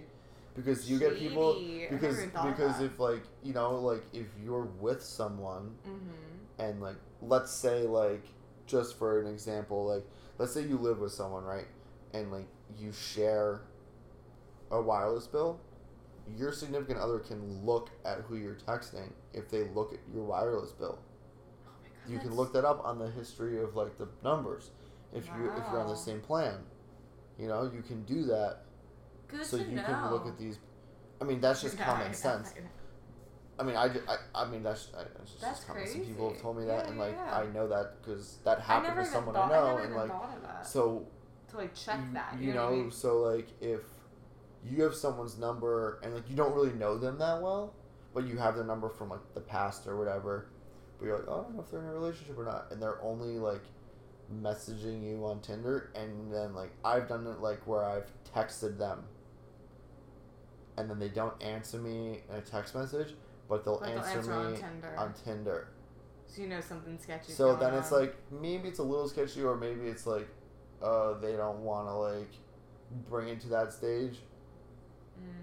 Because you get people... Because if, like, you know, like, if you're with someone and, like, let's say, like, just for an example, like, let's say you live with someone, right? And, like, you share a wireless bill, your significant other can look at who you're texting if they look at your wireless bill. Oh my God, you can look that up on the history of, like, the numbers. If you're on the same plan, you know, you can do that. Good so you know. Can look at these. I mean, that's just common sense. I mean, that's just common sense. People have told me that, and like I know that because that happened to someone I know, and like so to like check that. You know what I mean? So like if you have someone's number and like you don't really know them that well, but you have their number from like the past or whatever, but you're like, oh, I don't know if they're in a relationship or not, and they're only like messaging you on Tinder, and then like I've done it like where I've texted them and then they don't answer me in a text message, but they'll answer me on Tinder. So you know something sketchy. So then it's like maybe it's a little sketchy, or maybe it's like they don't want to like bring it to that stage.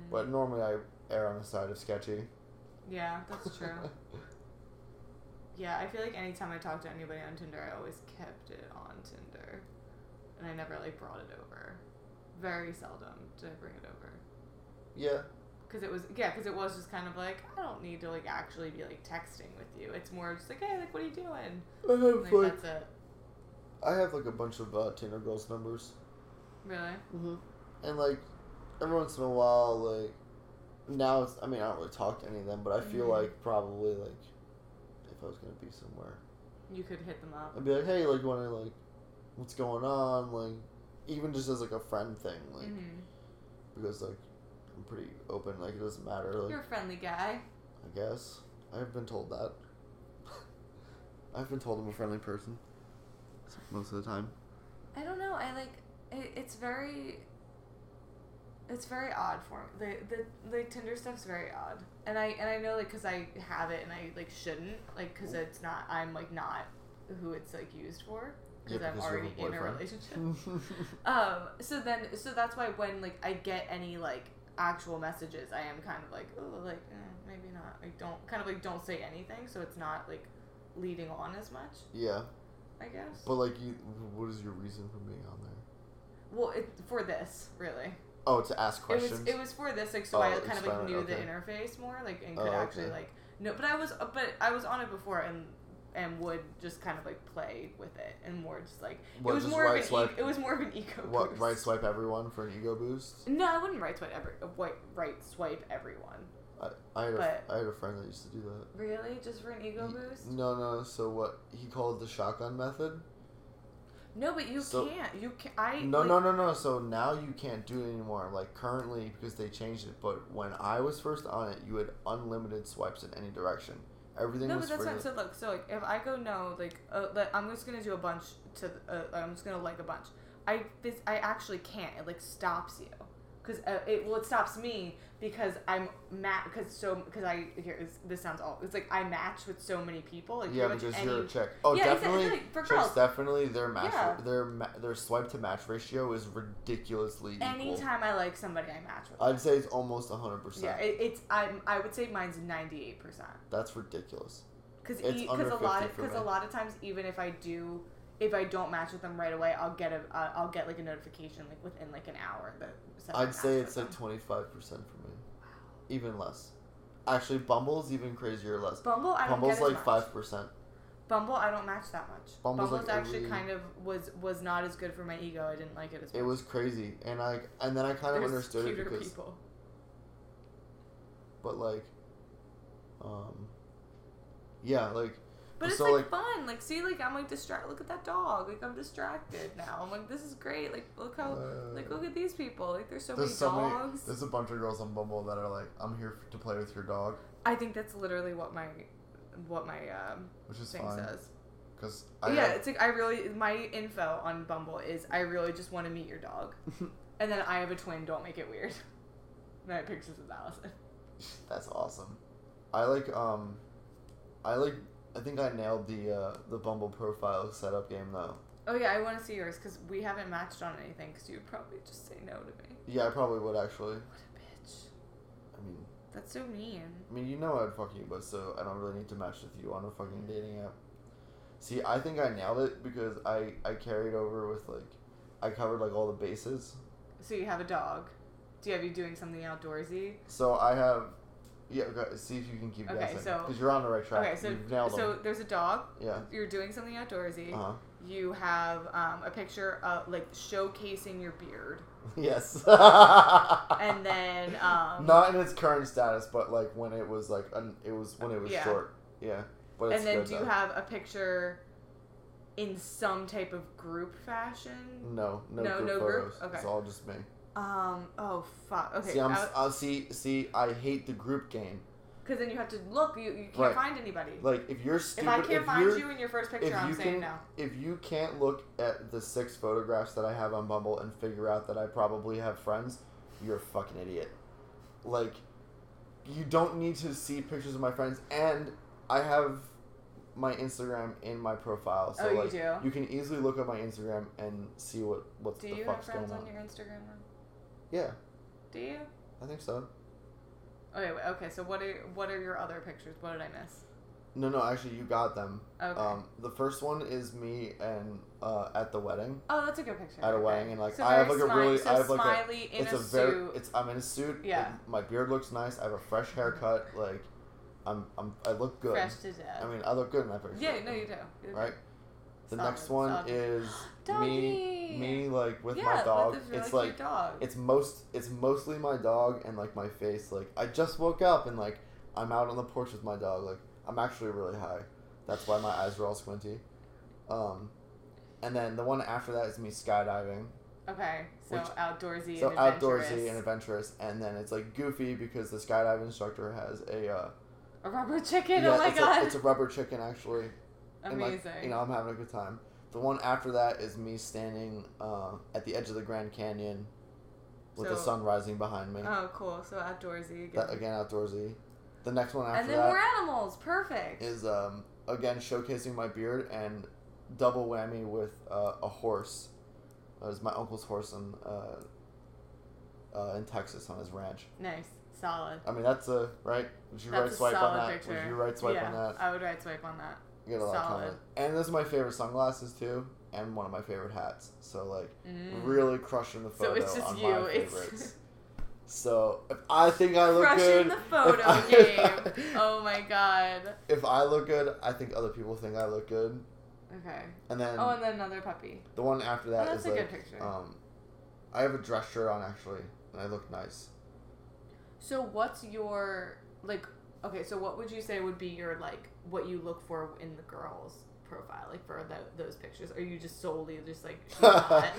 But normally I err on the side of sketchy. Yeah, that's true. Yeah, I feel like anytime I talked to anybody on Tinder, I always kept it on Tinder. And I never, like, brought it over. Very seldom did I bring it over. Yeah. Because it was just kind of like, I don't need to, like, actually be, like, texting with you. It's more just like, hey, like, what are you doing? I have, that's it. I have, like, a bunch of Tinder girls' numbers. Really? Mm-hmm. And, like, every once in a while, like, now it's, I mean, I don't really talk to any of them, but I feel like probably, like, I was gonna be somewhere, you could hit them up and be like, hey, like, you wanna, like, what's going on, like, even just as like a friend thing, like, because like I'm pretty open, like, it doesn't matter, like, you're a friendly guy, I guess. I've been told that. I've been told I'm a friendly person most of the time. I don't know, I like it's very odd for me. The Tinder stuff's very odd. And I know, like, because I have it and I, like, shouldn't. Like, because it's not, I'm, like, not who it's, like, used for. Because I'm already in a relationship. So that's why when, like, I get any, like, actual messages, I am kind of like, oh, like, maybe not. I don't, kind of, like, don't say anything. So it's not, like, leading on as much. Yeah. I guess. But, like, what is your reason for being on there? Well, for this, really. Oh, to ask questions? It was for this, like, so I kind of, like, knew the interface more, like, and could actually, like, no, but I was on it before and would just kind of, like, play with it, and more just, like, it was more of an ego boost. What, right swipe everyone for an ego boost? No, I wouldn't right swipe everyone. I had a friend that used to do that. Really? Just for an ego boost? No, so what, he called the shotgun method. No, but you can't. So now you can't do it anymore. Like, currently, because they changed it. But when I was first on it, you had unlimited swipes in any direction. Everything was free. No, but that's what I said. Look, so, like, if I go no, like, I'm just going to do a bunch to, I'm just going to like a bunch. I actually can't. It, like, stops you. Because, it stops me because I'm I match with so many people. Like, yeah, because you're a chick. Oh, yeah, definitely. Exactly, like, for girls, chicks, definitely their match, their swipe to match ratio is ridiculously equal. Anytime I like somebody, I match with them. I'd say it's almost 100%. Yeah, I would say mine's 98%. That's ridiculous. Because a lot of times, even if I don't match with them right away, I'll get like a notification like within like an hour. I'd say it's like 25% for me. Wow. Even less. Actually, Bumble's even crazier less. Bumble's like 5%. Bumble, I don't match that much. Bumble's like actually kind of was not as good for my ego. I didn't like it as much. It was crazy, and then I kind of understood it because. People. But like, yeah, like. But it's, so, fun. Like, see, like, I'm, like, distracted. Look at that dog. Like, I'm distracted now. I'm, like, this is great. Like, look how, like, look at these people. Like, there's so many dogs. There's a bunch of girls on Bumble that are, like, I'm here to play with your dog. I think that's literally what my which is thing fine. Says. Because it's, like, I really, my info on Bumble is I really just want to meet your dog. And then I have a twin. Don't make it weird. And I have pictures of Allison. That's awesome. I think I nailed the Bumble profile setup game, though. Oh, yeah, I want to see yours, because we haven't matched on anything, because you'd probably just say no to me. Yeah, I probably would, actually. What a bitch. I mean... That's so mean. I mean, you know I'd fuck you, but so I don't really need to match with you on a fucking dating app. See, I think I nailed it, because I carried over with, like... I covered, like, all the bases. So you have a dog. Do you have you doing something outdoorsy? So I have... Yeah, okay. See if you can keep guessing. Okay, so... Because you're on the right track. Okay, so there's a dog. Yeah. You're doing something outdoorsy. Uh-huh. You have a picture of, like, showcasing your beard. Yes. And then... Not in its current status, but, like, when it was, like... it was when it was short. Yeah. But it's and then do you have a picture in some type of group fashion? No group photos. Okay. It's all just me. Oh, fuck. Okay. See, I hate the group game. Because then you have to look. You can't find anybody. Like, if you're stupid... If I can't find you in your first picture, I'm saying no. If you can't look at the 6 photographs that I have on Bumble and figure out that I probably have friends, you're a fucking idiot. Like, you don't need to see pictures of my friends. And I have my Instagram in my profile. So, you do? You can easily look at my Instagram and see what the fuck's going on. Do you have friends on your Instagram now? Yeah. Do you? I think so. Okay. So what are your other pictures? What did I miss? No. Actually, you got them. Okay. The first one is me and at the wedding. Oh, that's a good picture. At a wedding, and like so I have like a really, so I have like smiley a, in it's a very, suit. It's I'm in a suit. Yeah. My beard looks nice. I have a fresh haircut. Like, I look good. Fresh to death. I mean, I look good in that picture. Yeah. No, you do. You look right. Good. The solid, next one solid. Is me like with my dog. Really it's like dog. It's mostly my dog and like my face. Like I just woke up and like I'm out on the porch with my dog. Like I'm actually really high. That's why my eyes are all squinty. And then the one after that is me skydiving. Okay, so outdoorsy. So and adventurous. Outdoorsy and adventurous, and then it's like goofy because the skydive instructor has a rubber chicken. Yeah, oh my god, it's a rubber chicken actually. Amazing. And like, I'm having a good time. The one after that is me standing at the edge of the Grand Canyon with the sun rising behind me. Oh, cool. So outdoorsy. Again, outdoorsy. The next one after that... And then that more animals. Perfect. ...is, again, showcasing my beard and double whammy with a horse. It was my uncle's horse in Texas on his ranch. Nice. Solid. I mean, that's a... Right? Would you right swipe on that? I would right swipe on that. You get a lot of comments. And those are my favorite sunglasses, too, and one of my favorite hats. So, like, really crushing the photo. So it's just on my favorites. So, if I think I look good... Crushing the photo game. Oh, my God. If I look good, I think other people think I look good. Okay. And then... Oh, and then another puppy. The one after that is, like... That's a good picture. I have a dress shirt on, actually, and I look nice. So, what's your, like... Okay, so what would you say would be your, like, what you look for in the girl's profile, like, for those pictures? Are you just solely just, like, she's hot?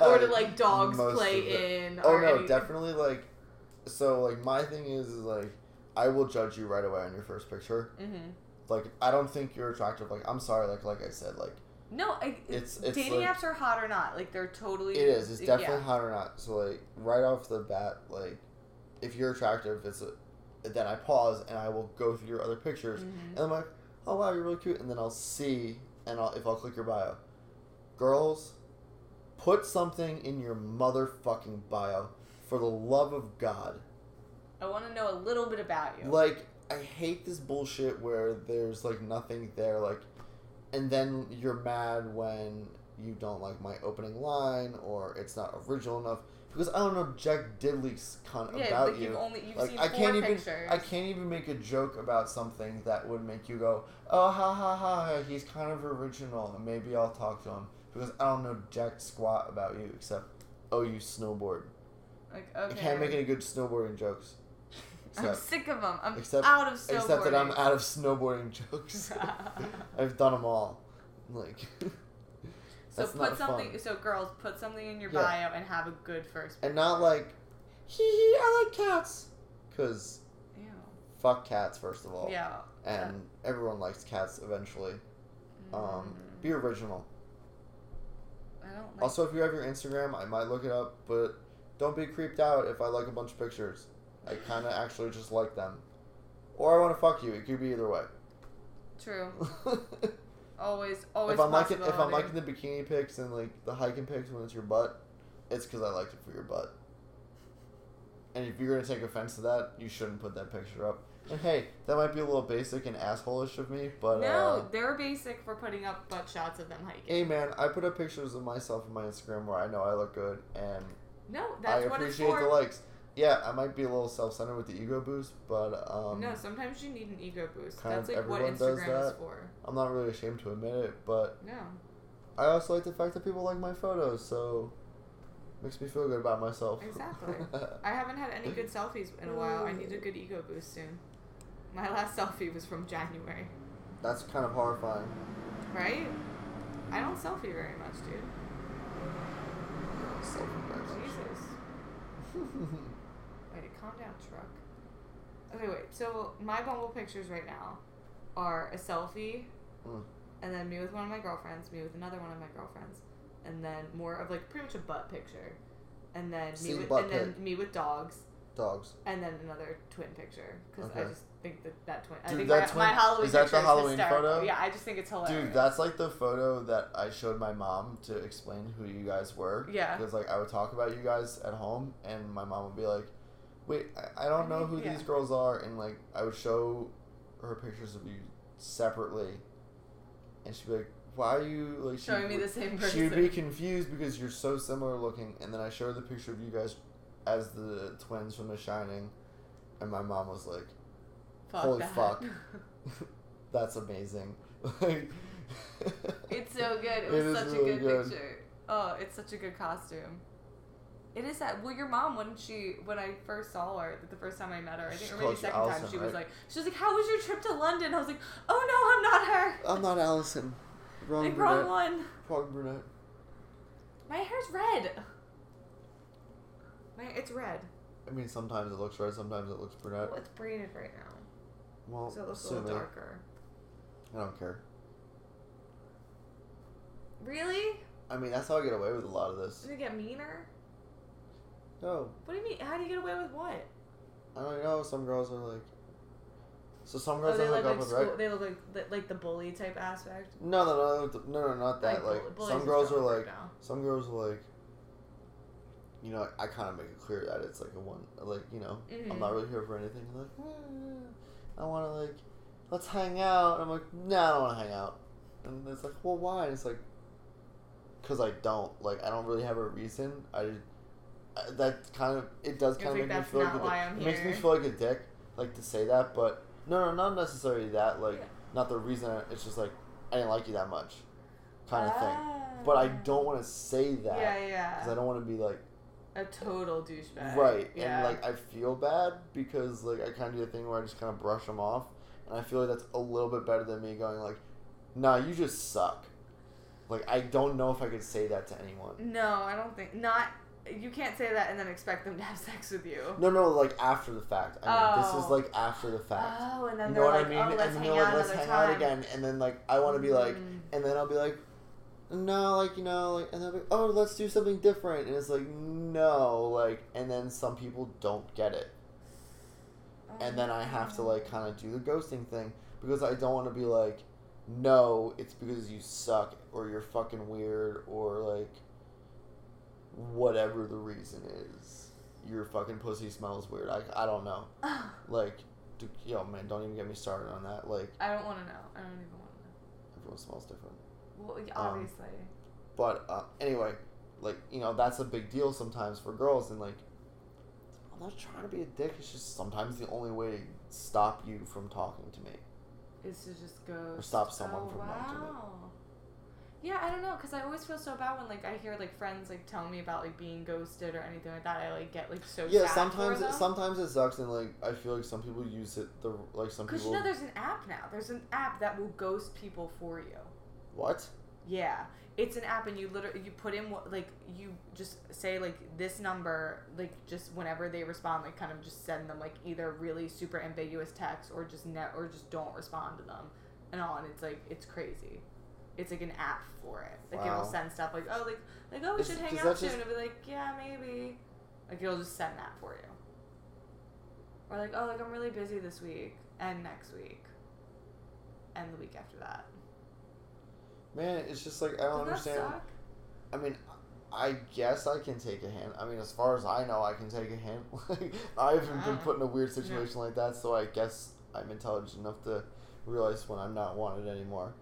Or do, like, dogs most play in? Oh, no, anything? Definitely, like, so, like, my thing is, like, I will judge you right away on your first picture. Mm-hmm. Like, I don't think you're attractive. Like, I'm sorry, like I said, like. No, it's dating like, apps are hot or not. Like, they're totally. It is. It's definitely hot or not. So, like, right off the bat, like, if you're attractive, it's a. Then I pause and I will go through your other pictures and I'm like, oh wow, you're really cute, and then I'll see and I'll click your bio. Girls, put something in your motherfucking bio for the love of God. I want to know a little bit about you. Like, I hate this bullshit where there's like nothing there, like, and then you're mad when you don't like my opening line or it's not original enough. Because I don't know Jack Diddley's cunt about like you. You've like, seen I can't even, pictures. I can't even make a joke about something that would make you go, oh, ha, ha, ha, he's kind of original, and maybe I'll talk to him. Because I don't know jack squat about you, except, oh, you snowboard. Like, okay. I can't make any good snowboarding jokes. Except, I'm sick of them. I'm out of snowboarding. Except that I'm out of snowboarding jokes. I've done them all. Like, so put something. Fun. So girls, put something in your bio and have a good first. And not like, hee hee, I like cats. Because, fuck cats first of all. Yeah. And everyone likes cats eventually. Be original. I don't like also, if you have your Instagram, I might look it up, but don't be creeped out if I like a bunch of pictures. I kind of actually just like them. Or I want to fuck you. It could be either way. True. always If I'm liking the bikini pics and like the hiking pics when it's your butt, it's because I liked it for your butt. And if you're going to take offense to that, you shouldn't put that picture up. And hey, that might be a little basic and asshole-ish of me, but... No, they're basic for putting up butt shots of them hiking. Hey, man, I put up pictures of myself on my Instagram where I know I look good, and... No, that's what it's for. I appreciate the likes. Yeah, I might be a little self-centered with the ego boost, but... No, sometimes you need an ego boost. That's like what Instagram is for. I'm not really ashamed to admit it, but... No. I also like the fact that people like my photos, so... Makes me feel good about myself. Exactly. I haven't had any good selfies in a while. I need a good ego boost soon. My last selfie was from January. That's kind of horrifying. Right? I don't selfie very much, dude. Jesus. Wait, calm down, truck. Okay, wait. So my Bumble pictures right now are a selfie, and then me with one of my girlfriends, me with another one of my girlfriends, and then more of like pretty much a butt picture, and then me with dogs. Dogs. And then another twin picture. Because I just think that twin... Dude, I think that my Halloween picture is hysterical. Is that the Halloween photo? Yeah, I just think it's hilarious. Dude, that's like the photo that I showed my mom to explain who you guys were. Yeah. Because like I would talk about you guys at home, and my mom would be like, wait, I don't know who these girls are. And like I would show her pictures of you separately. And she'd be like, why are you... like showing me the same person. She would be confused because you're so similar looking. And then I showed her the picture of you guys... as the twins from The Shining, and my mom was like, holy fuck, that's amazing. It's so good. It was such really a good picture. Oh, it's such a good costume. It is that. Well, your mom, when I first saw her, the first time I met her, I think, or maybe the second Allison, time, she was like, how was your trip to London? I was like, oh no, I'm not her. I'm not Allison. Wrong brunette. My hair's red. It's red. I mean, sometimes it looks red, sometimes it looks brunette. Well, it's braided right now. Well, so it looks a little darker. I don't care. Really? I mean, that's how I get away with a lot of this. Does it get meaner? No. What do you mean? How do you get away with what? I don't know. Some girls are like... So some girls don't hook up with red... They look like the bully type aspect? No, not that. Like some girls are like... You know, I kind of make it clear that it's like a one, like, you know, I'm not really here for anything. I'm like, I want to, like, let's hang out. And I'm like, nah, I don't want to hang out. And it's like, well, why? And it's like, because I don't. Like, I don't really have a reason. It makes me feel like a dick, like, to say that. But, no, not necessarily that. Like, not the reason. It's just like, I didn't like you that much kind of thing. But I don't want to say that. Yeah. Because I don't want to be like, a total douchebag. Right. Yeah. And, like, I feel bad because, like, I kind of do the thing where I just kind of brush them off. And I feel like that's a little bit better than me going, like, nah, you just suck. Like, I don't know if I could say that to anyone. No, I don't think... You can't say that and then expect them to have sex with you. No, like, after the fact. I mean, this is, like, after the fact. Oh, and then they're like, let's hang out again. And then, like, I want to be like... And then I'll be like... No, like, you know, like, and they're like, oh, let's do something different. And it's like, no, like, and then some people don't get it. Oh, and then I have to, like, kind of do the ghosting thing because I don't want to be like, no, it's because you suck or you're fucking weird or, like, whatever the reason is. Your fucking pussy smells weird. I don't know. Like, yo, man, don't even get me started on that. Like, I don't want to know. I don't even want to know. Everyone smells different. Well, obviously. But anyway, like, you know, that's a big deal sometimes for girls. And, like, I'm not trying to be a dick. It's just sometimes the only way to stop you from talking to me is to just go... Or stop someone from talking to me. Yeah, I don't know, because I always feel so bad when, like, I hear, like, friends, like, tell me about, like, being ghosted or anything like that. I, like, get, like, so sad sometimes for them. Sometimes it sucks, and, like, I feel like some people use it, some people... Because, you know, there's an app now. There's an app that will ghost people for you. What? Yeah. It's an app, and you literally, you put in, like, you just say, like, this number, like, just whenever they respond, like, kind of just send them, like, either really super ambiguous text or just don't respond to them and all, and it's, like, it's crazy. It's, like, an app for it. Like, wow. It'll send stuff, like, oh, we should hang out soon. It'll be like, yeah, maybe. Like, it'll just send that for you. Or, like, oh, like, I'm really busy this week and next week and the week after that. Man, it's just, like, I don't understand. Doesn't that suck? I mean, I guess I can take a hint. I mean, as far as I know, I can take a hint. Like, I haven't been put in a weird situation like that, so I guess I'm intelligent enough to realize when I'm not wanted anymore.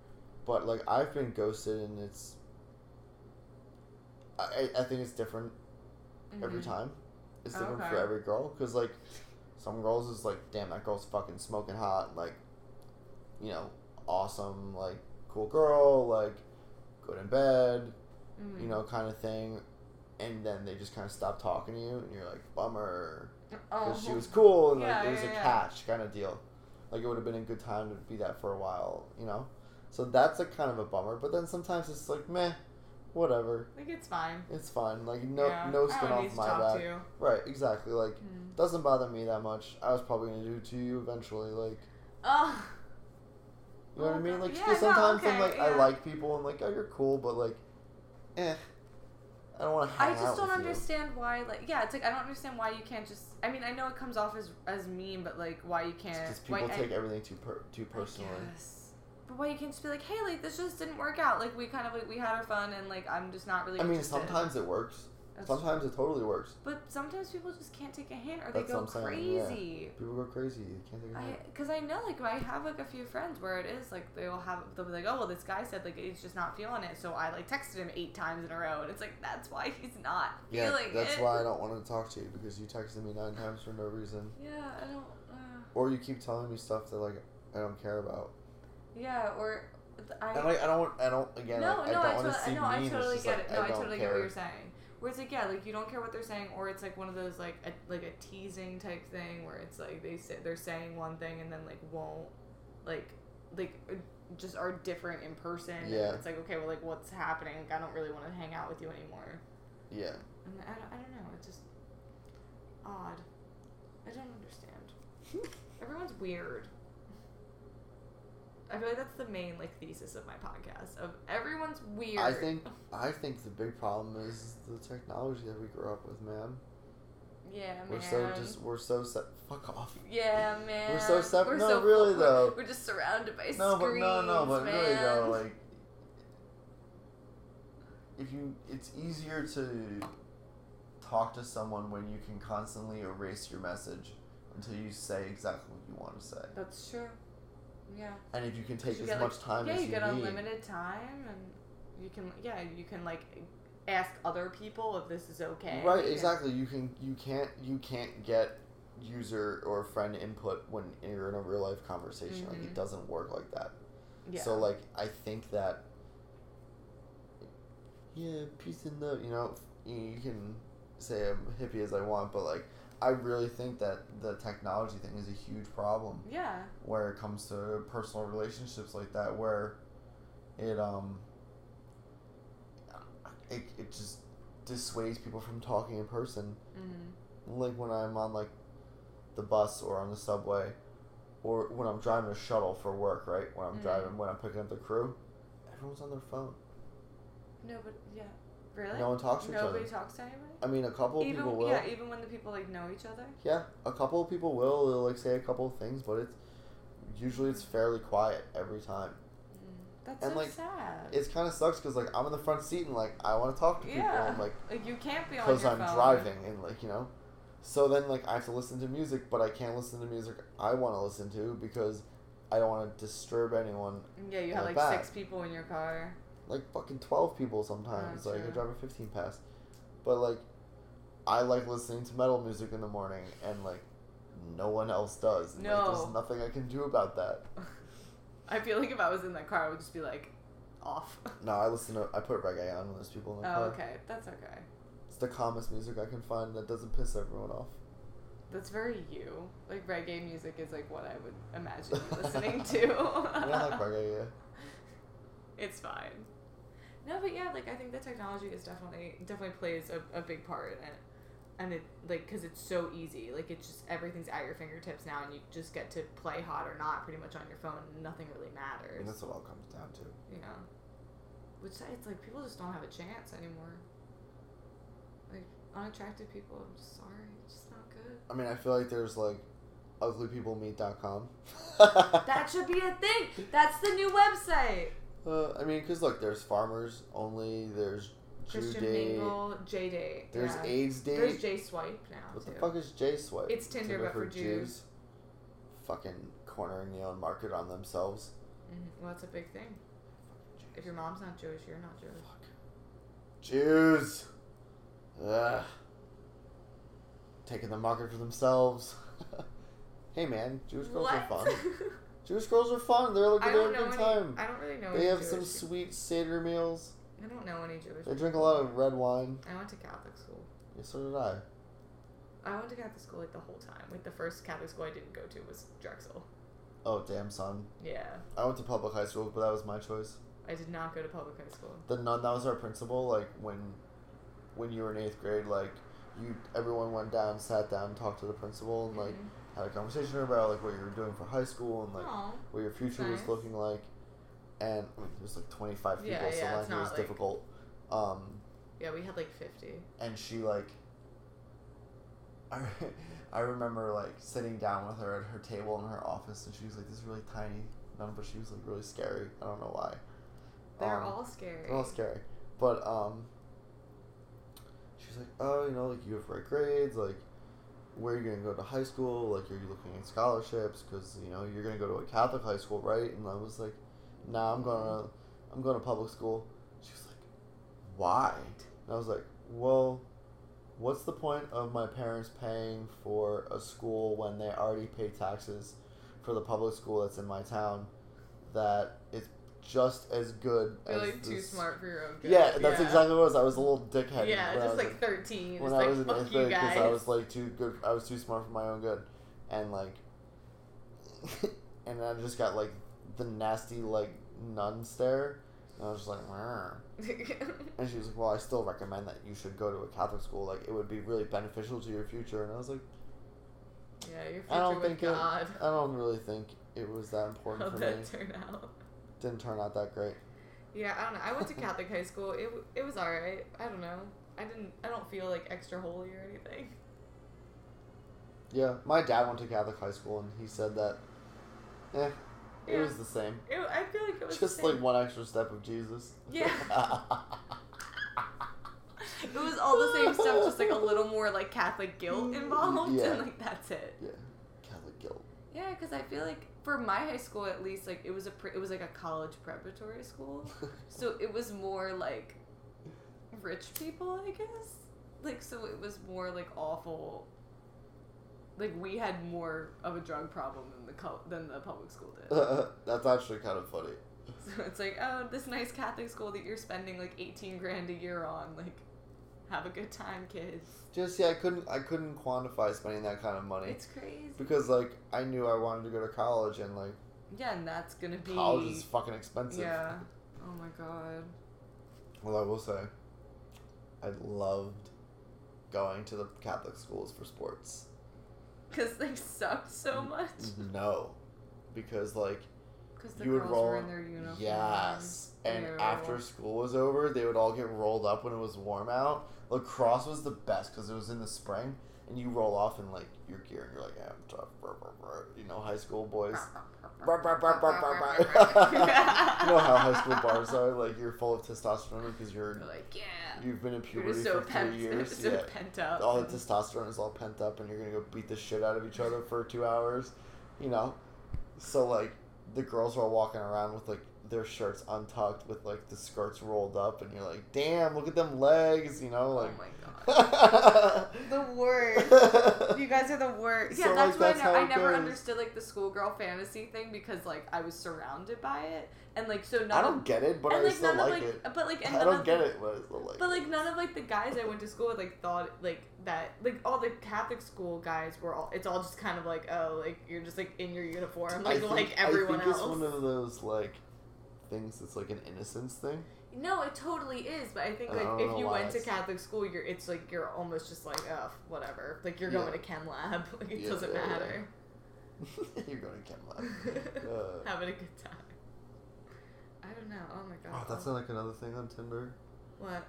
But, like, I've been ghosted, and it's... I think it's different every time. It's different for every girl. Because, like, some girls is like, damn, that girl's fucking smoking hot. Like, you know, awesome, like, cool girl. Like, good in bed, you know, kind of thing. And then they just kind of stop talking to you, and you're like, bummer. Because she was cool, and, like, it was a catch kind of deal. Like, it would have been a good time to be that for a while, you know? So that's, like, kind of a bummer. But then sometimes it's like, meh, whatever. Like, it's fine. It's fine. Like, no skin off my back. Right, exactly. Like, doesn't bother me that much. I was probably going to do it to you eventually. Like, you know what I mean? Like, yeah, sometimes I'm like, I like people. And like, oh, you're cool. But, like, I don't want to hang out with you. I just don't understand why, like, yeah, it's like, I don't understand why you can't just, I mean, I know it comes off as mean, but, like, why you can't. Because people take everything too personally. Yes. But why you can't just be like, hey, like, this just didn't work out. Like, we kind of, like, we had our fun, and, like, I'm just not really interested. I mean, sometimes it works. That's sometimes true. It totally works. But sometimes people just can't take a hint, or they go crazy. Yeah. People go crazy. You can't take a hint. Because I know, like, I have, like, a few friends where it is, like, they'll be like, oh, well, this guy said, like, he's just not feeling it, so I, like, texted him 8 times in a row, and it's like, that's why he's not feeling it. Yeah, that's why I don't want to talk to you, because you texted me 9 times for no reason. Yeah, I don't... Or you keep telling me stuff that, like, I don't care about. Yeah, or I totally get what you're saying. Where it's like, yeah, like, you don't care what they're saying, or it's like one of those, like, a teasing type thing where it's like they're saying one thing and then, like, won't, like just are different in person. Yeah. And it's like, okay, well, like, what's happening? Like, I don't really want to hang out with you anymore. Yeah. And I don't know. It's just odd. I don't understand. Everyone's weird. I feel like that's the main, like, thesis of my podcast, of everyone's weird. I think the big problem is the technology that we grew up with, man. Yeah, man. We're so fuck off. Yeah, man. We're so separate. No, so really, though. We're just surrounded by screens, but man. Really, though, like, it's easier to talk to someone when you can constantly erase your message until you say exactly what you want to say. That's true. Yeah. And if you can take much time as you need. Yeah, you get unlimited time, and you can like ask other people if this is okay. Right, exactly. You can't get user or friend input when you're in a real life conversation. Mm-hmm. Like, it doesn't work like that. Yeah. So, like, I think that peace and love, you know, you can say I'm hippie as I want, but, like, I really think that the technology thing is a huge problem. Yeah. Where it comes to personal relationships like that, where it just dissuades people from talking in person. Mm-hmm. Like, when I'm on, like, the bus or on the subway, or when I'm driving a shuttle for work, right? When I'm driving, when I'm picking up the crew, everyone's on their phone. No, but yeah. Really? No one talks to each other. Nobody talks to anybody? I mean, a couple of people will. Yeah, even when the people, like, know each other? Yeah, a couple of people will. They'll, like, say a couple of things, but it's fairly quiet every time. That's so, like, sad. It kind of sucks because, like, I'm in the front seat and, like, I want to talk to people. Yeah. And, like, you can't be on your phone. Because I'm driving and, like, you know. So then, like, I have to listen to music, but I can't listen to music I want to listen to because I don't want to disturb anyone. Yeah, you have, like, 6 people in your car. Like, fucking 12 people sometimes. Like, I drive a 15 past. But, like, I like listening to metal music in the morning, and, like, no one else does. No. Like, there's nothing I can do about that. I feel like if I was in that car, I would just be like, off. No, I put reggae on when there's people in the car. Oh, okay. That's okay. It's the calmest music I can find that doesn't piss everyone off. That's very you. Like, reggae music is, like, what I would imagine you listening to. I like reggae, yeah. It's fine. No, but yeah, like, I think that technology is definitely plays a big part in it. And it, like, because it's so easy. Like, it's just, everything's at your fingertips now, and you just get to play hot or not pretty much on your phone, and nothing really matters. And that's what it all comes down to. Yeah. Which, it's like, people just don't have a chance anymore. Like, unattractive people, I'm just sorry. It's just not good. I mean, I feel like there's, like, uglypeoplemeet.com. That should be a thing! That's the new website! I mean, because, look, there's farmers only, there's... Christian Mingle, J-Date. There's AIDS Date. There's J-Swipe now, What the fuck is J-Swipe? It's Tinder, but for Jews. Fucking cornering the own market on themselves. Mm-hmm. Well, that's a big thing. If your mom's not Jewish, you're not Jewish. Fuck. Jews! Ugh. Taking the market for themselves. Hey, man. Jewish girls are fun. Jewish girls are fun. They're looking at a good time. I don't really know. They have Jewish some sweet Seder meals. I don't know any Jewish people. They drink a lot of red wine. I went to Catholic school. Yeah, so did I. I went to Catholic school, like, the whole time. Like, the first Catholic school I didn't go to was Drexel. Oh, damn, son. Yeah. I went to public high school, but that was my choice. I did not go to public high school. The nun, that was our principal, like, when you were in 8th grade, like, everyone went down, sat down, talked to the principal, and, like, had a conversation about, like, what you were doing for high school, and, like, what your future was looking like. And I mean, there's like 25 people, so it was difficult. We had like 50. And she, like, I remember, like, sitting down with her at her table in her office, and she was like this really tiny nun, but she was like really scary. I don't know why. They're all scary. They're all scary. But she's like, oh, you know, like, you have great grades, like, where are you going to go to high school? Like, are you looking at scholarships? Because, you know, you're going to go to a Catholic high school, right? And I was like, nah, I'm going to public school. She was like, why? And I was like, well, what's the point of my parents paying for a school when they already pay taxes for the public school that's in my town that it's just as good as like too smart for your own good. Yeah, that's exactly what it was. I was a little dickhead. Yeah, just like 13. When I was in 8th grade, because I was like too good. I was too smart for my own good. And like, and I just got like the nasty, like, nun stare. And I was just like, and she was like, well, I still recommend that you should go to a Catholic school. Like, it would be really beneficial to your future. And I was like, yeah, your future with God. I don't really think it was that important for me. How'd that turn out? Didn't turn out that great. Yeah, I don't know. I went to Catholic high school. It was alright. I don't know. I don't feel, like, extra holy or anything. Yeah, my dad went to Catholic high school, and he said that, it was the same. I feel like it was just the same. Like one extra step of Jesus. Yeah. It was all the same stuff, just like a little more like Catholic guilt involved, and like that's it. Yeah, Catholic guilt. Yeah, because I feel like for my high school at least, like it was like a college preparatory school, so it was more like rich people, I guess. Like so, it was more like awful. Like, we had more of a drug problem than the public school did. That's actually kind of funny. So it's like, oh, this nice Catholic school that you're spending, like, $18,000 a year on. Like, have a good time, kids. Just, yeah, I couldn't quantify spending that kind of money. It's crazy. Because, like, I knew I wanted to go to college, and, like... Yeah, and that's gonna be... College is fucking expensive. Yeah. Oh, my God. Well, I will say, I loved going to the Catholic schools for sports. Because they sucked so much? No. Because, like, you would roll... Because the girls were in their uniforms. Yes. And after school was over, they would all get rolled up when it was warm out. Lacrosse was the best because it was in the spring. And you roll off in, like, your gear and you're like, yeah, I'm tough. You know, high school boys. You know how high school bars are? Like, you're full of testosterone because you're like, yeah. You've been in puberty for 3 years. So pent up. All the testosterone is all pent up, and you're going to go beat the shit out of each other for 2 hours. You know? So, like, the girls are walking around with, like, their shirts untucked with, like, the skirts rolled up, and you're like, damn, look at them legs, you know? Like, oh, my God. The worst. You guys are the worst. Yeah, so, that's like, why I never understood, like, the schoolgirl fantasy thing, because, like, I was surrounded by it. And, like, so none I don't get it, but I still like it. But, like, I don't get it, but I still like it. But, like, none of, like, the guys I went to school with, like, thought, like, that, like, all the Catholic school guys were all, it's all just kind of like, oh, like, you're just, like, in your uniform, like everyone else. I think it's one of those, like, things that's, like, an innocence thing. No, it totally is, but I think, like, if you went to Catholic school, it's, like, you're almost just like, oh, whatever. Like, you're going to chem lab. Like, it doesn't matter. Yeah. You're going to chem lab. Having a good time. I don't know. Oh, my God. Oh, that's, like, another thing on Tinder. What?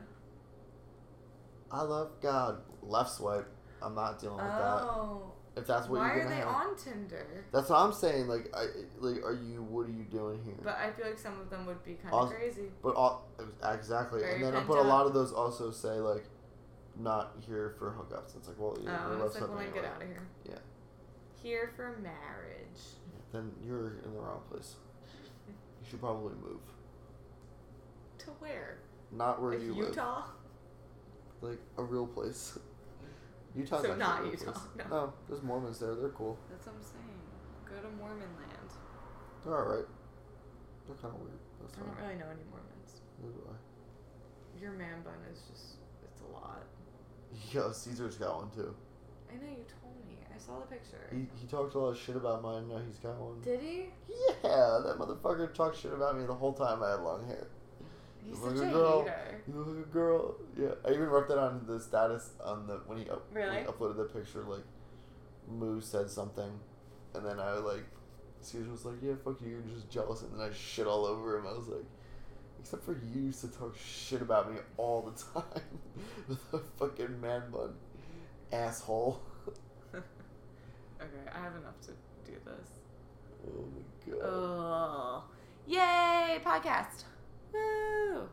I love God. Left swipe. I'm not dealing with that. Oh. If that's what you're gonna have. Why are they on Tinder? That's what I'm saying. Like, are you? What are you doing here? But I feel like some of them would be kind of crazy. But exactly, very and then but a lot of those also say like, not here for hookups. It's like, well, you know, it's like when I get out of here. Yeah. Here for marriage. Then you're in the wrong place. You should probably move. To where? Not where you live. Utah. Like a real place. Utah's so not Utah. No, there's Mormons there. They're cool. That's what I'm saying. Go to Mormon land. They're alright. They're kind of weird. That's I don't really know any Mormons. Neither do I. Your man bun is just, it's a lot. Yo, Caesar's got one too. I know, you told me. I saw the picture. He talked a lot of shit about mine. Now he's got one. Did he? Yeah, that motherfucker talked shit about me the whole time I had long hair. He's such a hater. You look like a girl. Yeah, I even wrote that on the status on the when he uploaded the picture. Like, Moo said something, and then I Caesar was like, "Yeah, fuck you, you're just jealous." And then I shit all over him. I was like, "Except for you used to talk shit about me all the time with a fucking man bun, asshole." Okay, I have enough to do this. Oh my God. Oh, yay! Podcast. Woo!